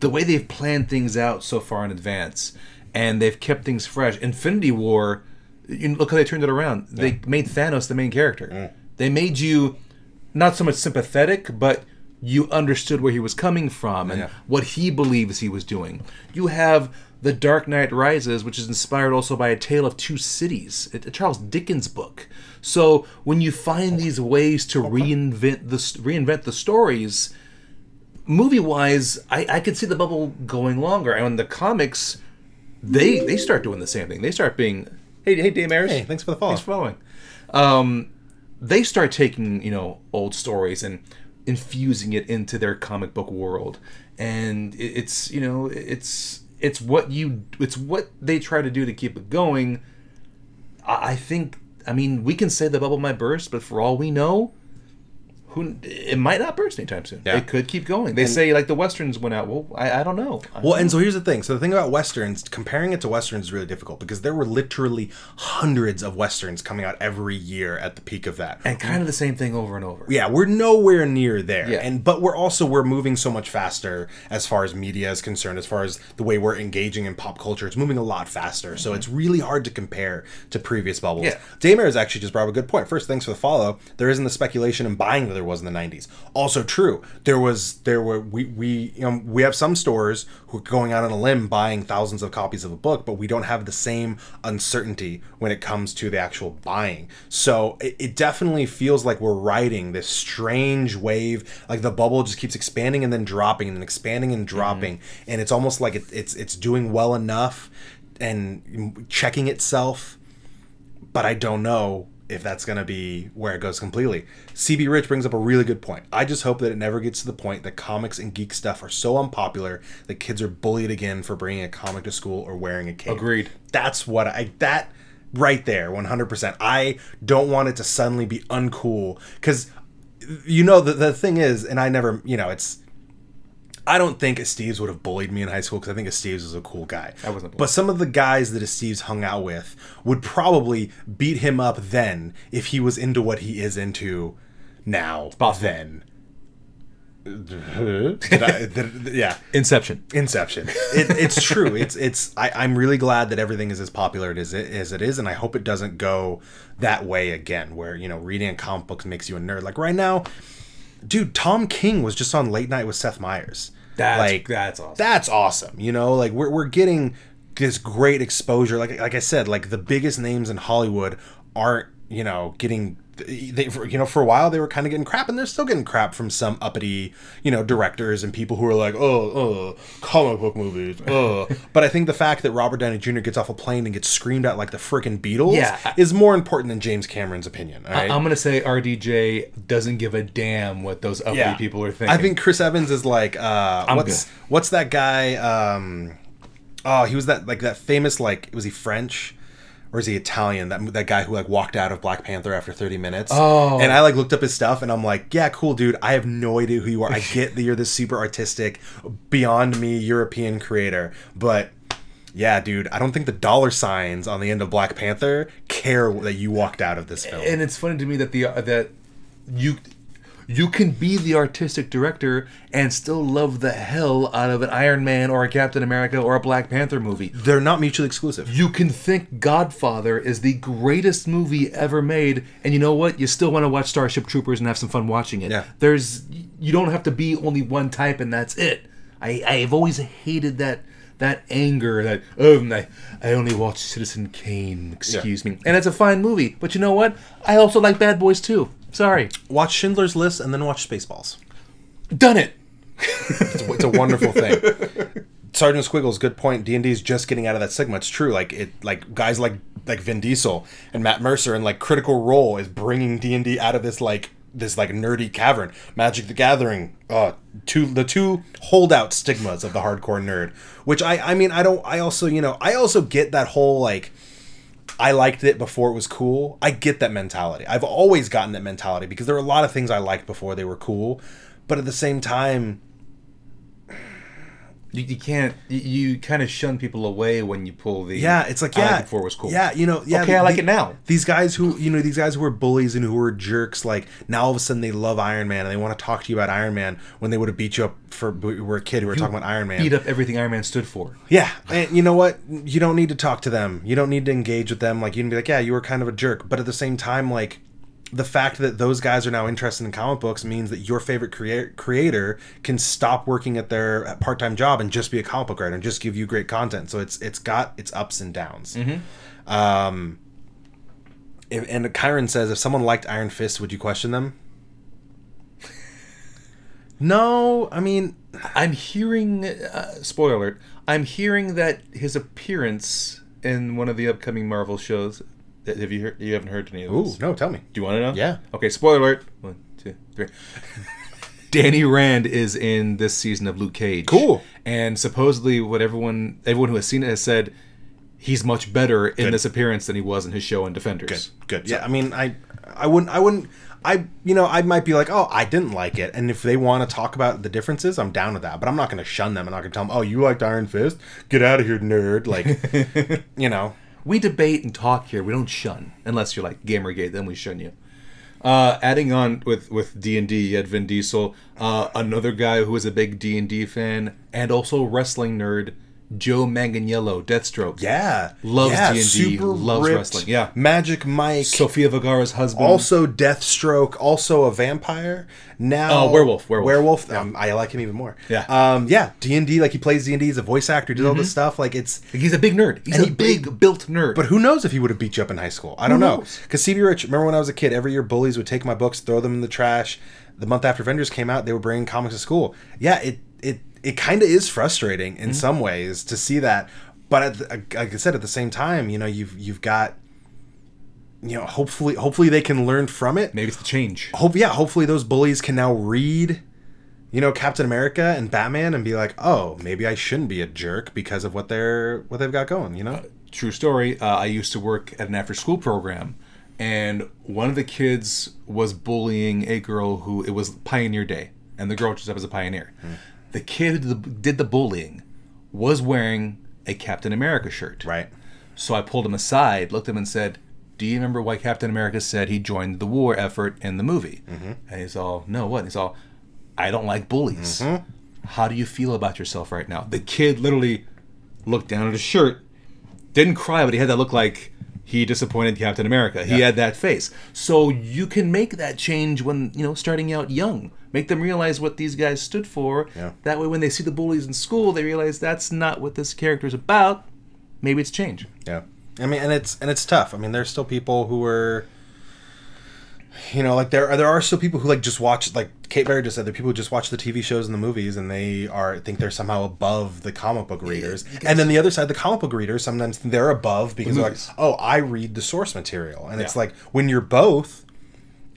the way they've planned things out so far in advance, and they've kept things fresh. Infinity War. You look how they turned it around. They yeah. made Thanos the main character. Yeah. They made you not so much sympathetic, but you understood where he was coming from and yeah. what he believes he was doing. You have The Dark Knight Rises, which is inspired also by A Tale of Two Cities, a Charles Dickens book. So when you find these ways to reinvent the reinvent the stories, movie-wise, I, I could see the bubble going longer. And in the comics, they they start doing the same thing. They start being... Hey, hey, Dave Maris. Hey, thanks for the follow. Thanks for following. Um, they start taking, you know, old stories and infusing it into their comic book world, and it's, you know, it's it's what you it's what they try to do to keep it going. I think, I mean, we can say the bubble might burst, but for all we know, who it might not burst anytime soon. Yeah. It could keep going. They and, say like the Westerns went out. Well, I, I don't know. Well, and so here's the thing. So the thing about Westerns, comparing it to Westerns is really difficult because there were literally hundreds of Westerns coming out every year at the peak of that. And kind of the same thing over and over. Yeah, we're nowhere near there. Yeah. And but we're also, we're moving so much faster as far as media is concerned, as far as the way we're engaging in pop culture. It's moving a lot faster. Mm-hmm. So it's really hard to compare to previous bubbles. Yeah. Daymare has actually just brought up a good point. First, thanks for the follow. There isn't the speculation and buying that there was in the nineties. Also true. There was, there were, we, we, you know, we have some stores who are going out on a limb buying thousands of copies of a book, but we don't have the same uncertainty when it comes to the actual buying. So it, it definitely feels like we're riding this strange wave. Like the bubble just keeps expanding and then dropping and expanding and dropping. Mm-hmm. And it's almost like it, it's, it's doing well enough and checking itself, but I don't know if that's going to be where it goes completely. C B Rich brings up a really good point. I just hope that it never gets to the point that comics and geek stuff are so unpopular that kids are bullied again for bringing a comic to school or wearing a cape. Agreed. That's what I... That right there, one hundred percent. I don't want it to suddenly be uncool. Because, you know, the, the thing is, and I never... You know, it's... I don't think Steves would have bullied me in high school because I think Steves was a cool guy. I wasn't bullied. But some of the guys that Steves hung out with would probably beat him up then if he was into what he is into now. It's possible. Then. did I, did, yeah. Inception. Inception. It, it's true. It's it's. I, I'm really glad that everything is as popular as it, as it is, and I hope it doesn't go that way again, where, you know, reading comic books makes you a nerd. Like right now, dude, Tom King was just on Late Night with Seth Meyers. That's, like, that's awesome. That's awesome. You know, like we're we're getting this great exposure. Like like I said, like the biggest names in Hollywood aren't, you know, getting. They, you know, for a while they were kind of getting crap, and they're still getting crap from some uppity, you know, directors and people who are like, oh, oh, comic book movies, oh. But I think the fact that Robert Downey Junior gets off a plane and gets screamed at like the frickin' Beatles yeah. is more important than James Cameron's opinion. All right? I- I'm gonna say R D J doesn't give a damn what those uppity yeah. people are thinking. I think Chris Evans is like, uh, what's good. what's that guy? Um, oh, he was that like that famous like was he French? Or is he Italian? That that guy who like walked out of Black Panther after thirty minutes. Oh. And I like looked up his stuff and I'm like, yeah, cool, dude. I have no idea who you are. I get that you're this super artistic, beyond me European creator. But yeah, dude, I don't think the dollar signs on the end of Black Panther care that you walked out of this film. And it's funny to me that the that you... You can be the artistic director and still love the hell out of an Iron Man or a Captain America or a Black Panther movie. They're not mutually exclusive. You can think Godfather is the greatest movie ever made, and you know what? You still want to watch Starship Troopers and have some fun watching it. Yeah. There's, you don't have to be only one type, and that's it. I, I've always hated that that anger that, oh, I, I only watch Citizen Kane, excuse yeah. me. And it's a fine movie, but you know what? I also like Bad Boys too. Sorry. Watch Schindler's List and then watch Spaceballs. Done it. it's, a, it's a wonderful thing. Sergeant Squiggles, good point. D and D's just getting out of that stigma. It's true. Like it, like guys like like Vin Diesel and Matt Mercer and like Critical Role is bringing D and D out of this like this like nerdy cavern. Magic the Gathering, uh, two the two holdout stigmas of the hardcore nerd. Which I I mean I don't I also you know I also get that whole like. I liked it before it was cool. I get that mentality. I've always gotten that mentality because there were a lot of things I liked before they were cool. But at the same time... You, you can't... You, you kind of shun people away when you pull the... Yeah, it's like, yeah. I liked it before it was cool. Yeah, you know... Yeah, okay, the, I like the, it now. These guys who, you know, these guys who were bullies and who were jerks, like, now all of a sudden they love Iron Man and they want to talk to you about Iron Man when they would have beat you up for... We were a kid who were you talking about Iron Man. Beat up everything Iron Man stood for. Yeah. And you know what? You don't need to talk to them. You don't need to engage with them. Like, you can be like, yeah, you were kind of a jerk. But at the same time, like... The fact that those guys are now interested in comic books means that your favorite crea- creator can stop working at their part-time job and just be a comic book writer and just give you great content. So it's it's got its ups and downs. Mm-hmm. Um, if, and Kyrun says, if someone liked Iron Fist, would you question them? No, I mean... I'm hearing... Uh, spoiler alert. I'm hearing that his appearance in one of the upcoming Marvel shows... Have you heard? You haven't heard any of those? Ooh, no, tell me. Do you want to know? Yeah. Okay, spoiler alert. One, two, three. Danny Rand is in this season of Luke Cage. Cool. And supposedly what everyone everyone who has seen it has said he's much better Good. in this appearance than he was in his show in Defenders. Good. Good. So, yeah, I mean, I I wouldn't I wouldn't I you know, I might be like, "Oh, I didn't like it." And if they want to talk about the differences, I'm down with that, but I'm not going to shun them. I'm not going to tell them, "Oh, you liked Iron Fist? Get out of here, nerd." Like, you know, we debate and talk here. We don't shun. Unless you're like Gamergate, then we shun you. Uh, adding on with, with D and D, you had Vin Diesel, uh, another guy who was a big D and D fan, and also wrestling nerd, Joe Manganiello, Deathstroke. Yeah. Loves yeah, D and D. Super loves ripped, wrestling. Yeah. Magic Mike. Sofia Vergara's husband. Also Deathstroke. Also a vampire. Now... Oh, uh, werewolf. Werewolf. Werewolf. Yeah. Um, I like him even more. Yeah. Um, yeah. D and D, like he plays D and D. He's a voice actor. He does mm-hmm. all this stuff. Like it's... Like he's a big nerd. He's a he, big built nerd. But who knows if he would have beat you up in high school? I don't know. Because C B Rich, remember when I was a kid, every year bullies would take my books, throw them in the trash. The month after Avengers came out, they were bringing comics to school. Yeah, it... it It kind of is frustrating in mm-hmm. some ways to see that, but at the, like I said, at the same time, you know, you've you've got, you know, hopefully, hopefully they can learn from it. Maybe it's the change. Hope, yeah, hopefully those bullies can now read, you know, Captain America and Batman and be like, oh, maybe I shouldn't be a jerk because of what they're what they've got going. You know, uh, true story. Uh, I used to work at an after-school program, and one of the kids was bullying a girl who it was Pioneer Day, and the girl dressed up as a pioneer. Mm. the kid who did the bullying was wearing a Captain America shirt. Right. So I pulled him aside, looked at him and said, do you remember why Captain America said he joined the war effort in the movie? Mm-hmm. And he's all, no, what? And he's all, I don't like bullies. Mm-hmm. How do you feel about yourself right now? The kid literally looked down at his shirt, didn't cry, but he had that look like he disappointed Captain America. He yeah. had that face. So you can make that change when, you know, starting out young. Make them realize what these guys stood for. Yeah. That way when they see the bullies in school, they realize that's not what this character is about. Maybe it's change. Yeah. I mean, and it's and it's tough. I mean, there's still people who are, you know, like there are, there are still people who like just watch, like Kate Barry just said, there are people who just watch the T V shows and the movies, and they are think they're somehow above the comic book readers. Yeah, and then the other side, the comic book readers, sometimes they're above because the they're like, oh, I read the source material, and yeah. it's like when you're both.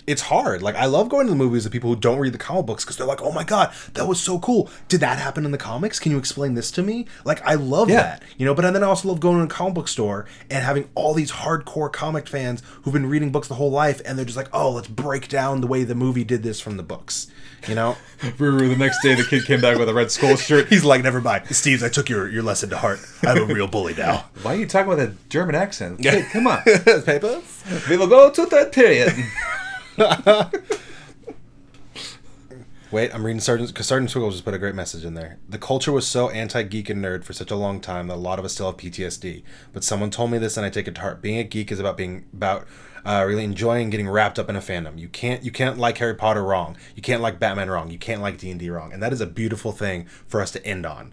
It's hard. Like, I love going to the movies with people who don't read the comic books because they're like, oh my God, that was so cool. Did that happen in the comics? Can you explain this to me? Like, I love yeah. that. You know, but and then I also love going to a comic book store and having all these hardcore comic fans who've been reading books the whole life and they're just like, oh, let's break down the way the movie did this from the books. You know? The next day the kid came back with a Red Skull shirt. He's like, never mind. Steves, I took your, your lesson to heart. I'm a real bully now. Why are you talking with a German accent? Hey, come on. Papers? We will go to third period. Wait, I'm reading Sergeant because Sergeant Squiggles just put a great message in there. The culture was so anti-geek and nerd for such a long time that a lot of us still have P T S D. But someone told me this, and I take it to heart. Being a geek is about being about uh, really enjoying getting wrapped up in a fandom. You can't you can't like Harry Potter wrong. You can't like Batman wrong. You can't like D and D wrong. And that is a beautiful thing for us to end on,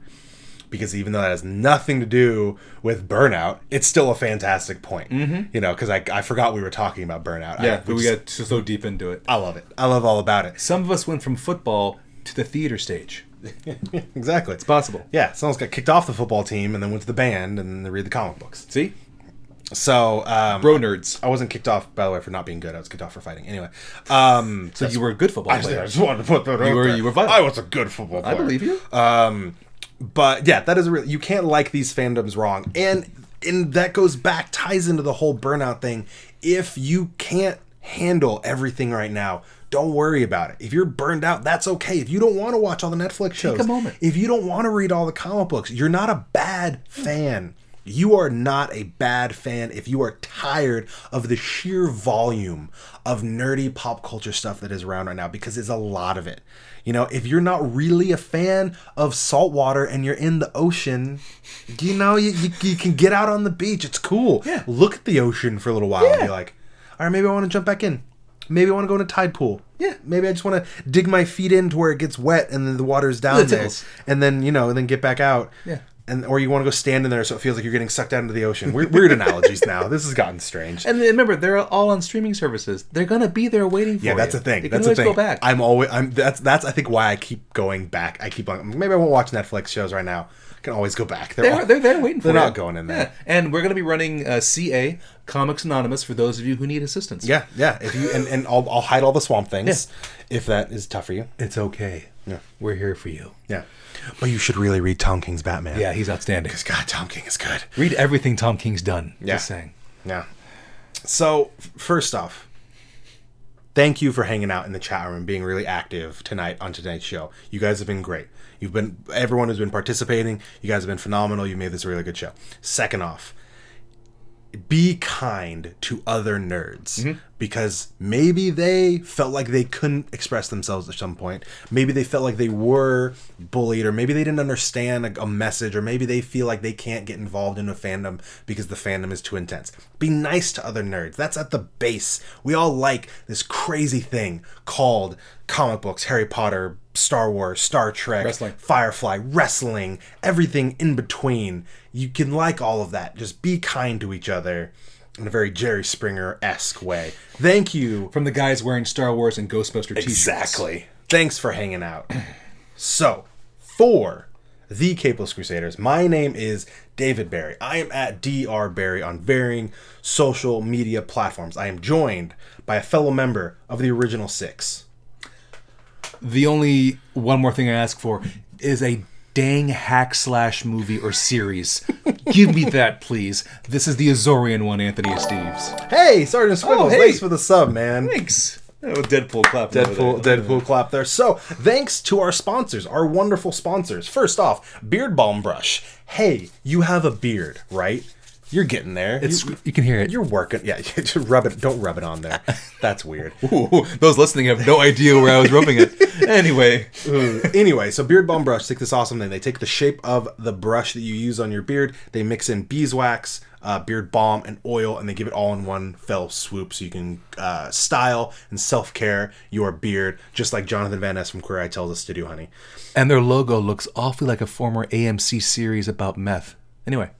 because even though that has nothing to do with burnout, it's still a fantastic point. Mm-hmm. You know, because I, I forgot we were talking about burnout. Yeah, I, we, we got so deep into it. I love it. I love all about it. Some of us went from football to the theater stage. Exactly. It's possible. Yeah, someone's got kicked off the football team and then went to the band and then they read the comic books. See? So, um... Bro nerds. I wasn't kicked off, by the way, for not being good. I was kicked off for fighting. Anyway. Um... So you were a good football I player. I just wanted to put that out you were, there. You were violent. I was a good football player. I believe you. Um... But yeah, that is a real. You can't like these fandoms wrong, and and that goes back ties into the whole burnout thing. If you can't handle everything right now, don't worry about it. If you're burned out, that's okay. If you don't want to watch all the Netflix shows, take a moment. If you don't want to read all the comic books, you're not a bad fan. You are not a bad fan if you are tired of the sheer volume of nerdy pop culture stuff that is around right now, because there's a lot of it. You know, if you're not really a fan of salt water and you're in the ocean, you know, you, you, you can get out on the beach. It's cool. Yeah. Look at the ocean for a little while yeah. and be like, all right, maybe I want to jump back in. Maybe I want to go in a tide pool. Yeah. Maybe I just want to dig my feet in to where it gets wet and then the water's down it there. Tickles. And then, you know, and then get back out. Yeah. And or you want to go stand in there so it feels like you're getting sucked down into the ocean. Weird, weird analogies now. This has gotten strange. And remember, they're all on streaming services. They're gonna be there waiting for you. Yeah, that's you. a thing. You that's can a thing. Go back. I'm always. I'm. That's. That's. I think why I keep going back. I keep. on Maybe I won't watch Netflix shows right now. I can always go back. They're. They're, all, they're there waiting for. They're you. They're not going in there. Yeah. And we're gonna be running uh, C A Comics Anonymous for those of you who need assistance. Yeah, yeah. If you and, and I'll I'll hide all the swamp things. Yeah. If that is tough for you, it's okay. Yeah, we're here for you. Yeah. But you should really read Tom King's Batman. Yeah, he's outstanding. Because, God, Tom King is good. Read everything Tom King's done. Yeah. Just saying. Yeah. So, first off, thank you for hanging out in the chat room and being really active tonight on tonight's show. You guys have been great. You've been, everyone who's been participating, you guys have been phenomenal. You made this a really good show. Second off, be kind to other nerds, mm-hmm. because maybe they felt like they couldn't express themselves at some point. Maybe they felt like they were bullied, or maybe they didn't understand a, a message, or maybe they feel like they can't get involved in a fandom because the fandom is too intense. Be nice to other nerds. That's at the base. We all like this crazy thing called comic books, Harry Potter, Star Wars, Star Trek, wrestling. Firefly, wrestling, everything in between. You can like all of that. Just be kind to each other in a very Jerry Springer-esque way. Thank you. From the guys wearing Star Wars and Ghostbuster t-shirts. Exactly. Thanks for hanging out. So, for The Capeless Crusaders, my name is David Barry. I am at D R Barry on varying social media platforms. I am joined by a fellow member of the Original Six. The only one more thing I ask for is a dang hack slash movie or series. Give me that, please. This is the Azorian one, Anthony Steves. Hey, Sergeant Squiggles. Oh, hey. Thanks for the sub, man. Thanks. Deadpool clap. Deadpool, Deadpool clap there. So, thanks to our sponsors, our wonderful sponsors. First off, Beard Balm Brush. Hey, you have a beard, right? You're getting there. It's, you, you can hear it. You're working. Yeah, just rub it. Don't rub it on there. That's weird. Ooh, those listening have no idea where I was rubbing it. Anyway. Anyway, so Beard Balm Brush take this awesome thing. They take the shape of the brush that you use on your beard. They mix in beeswax, uh, beard balm, and oil, and they give it all in one fell swoop so you can uh, style and self-care your beard, just like Jonathan Van Ness from Queer Eye tells us to do, honey. And their logo looks awfully like a former A M C series about meth. Anyway.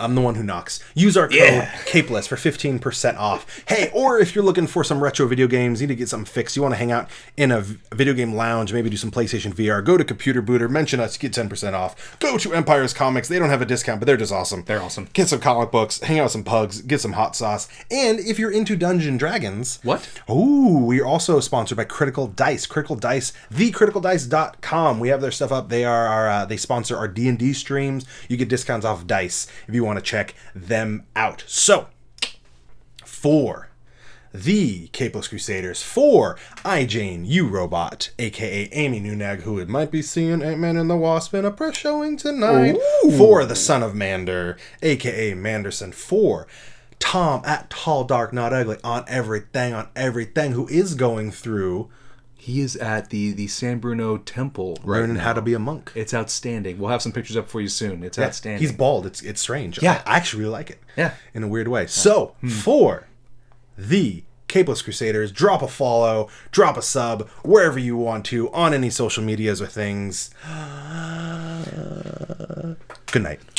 I'm the one who knocks. Use our code yeah. CAPELESS for fifteen percent off. Hey, or if you're looking for some retro video games, need to get something fixed, you want to hang out in a video game lounge, maybe do some PlayStation V R, go to Computer Booter, mention us, get ten percent off. Go to Empire's Comics. They don't have a discount, but they're just awesome. They're awesome. Get some comic books, hang out with some pugs, get some hot sauce. And if you're into Dungeons and Dragons... What? Oh, we're also sponsored by Critical Dice. Critical Dice, the critical dice dot com. We have their stuff up. They are our, uh, they sponsor our D and D streams. You get discounts off dice if you want to check them out. So, for the Capeless Crusaders, for I, Jane, You, Robot, a k a. Amy Nunag, who it might be seeing Ant-Man and the Wasp in a press showing tonight, ooh, for the Son of Mander, a k a. Manderson, for Tom at Tall Dark Not Ugly on everything, on everything, who is going through... He is at the, the San Bruno Temple. Right, learning now how to be a monk. It's outstanding. We'll have some pictures up for you soon. It's yeah. outstanding. He's bald. It's it's strange. Yeah. I actually really like it. Yeah. In a weird way. Yeah. So, hmm. for the Capeless Crusaders, drop a follow, drop a sub, wherever you want to, on any social medias or things. Good night.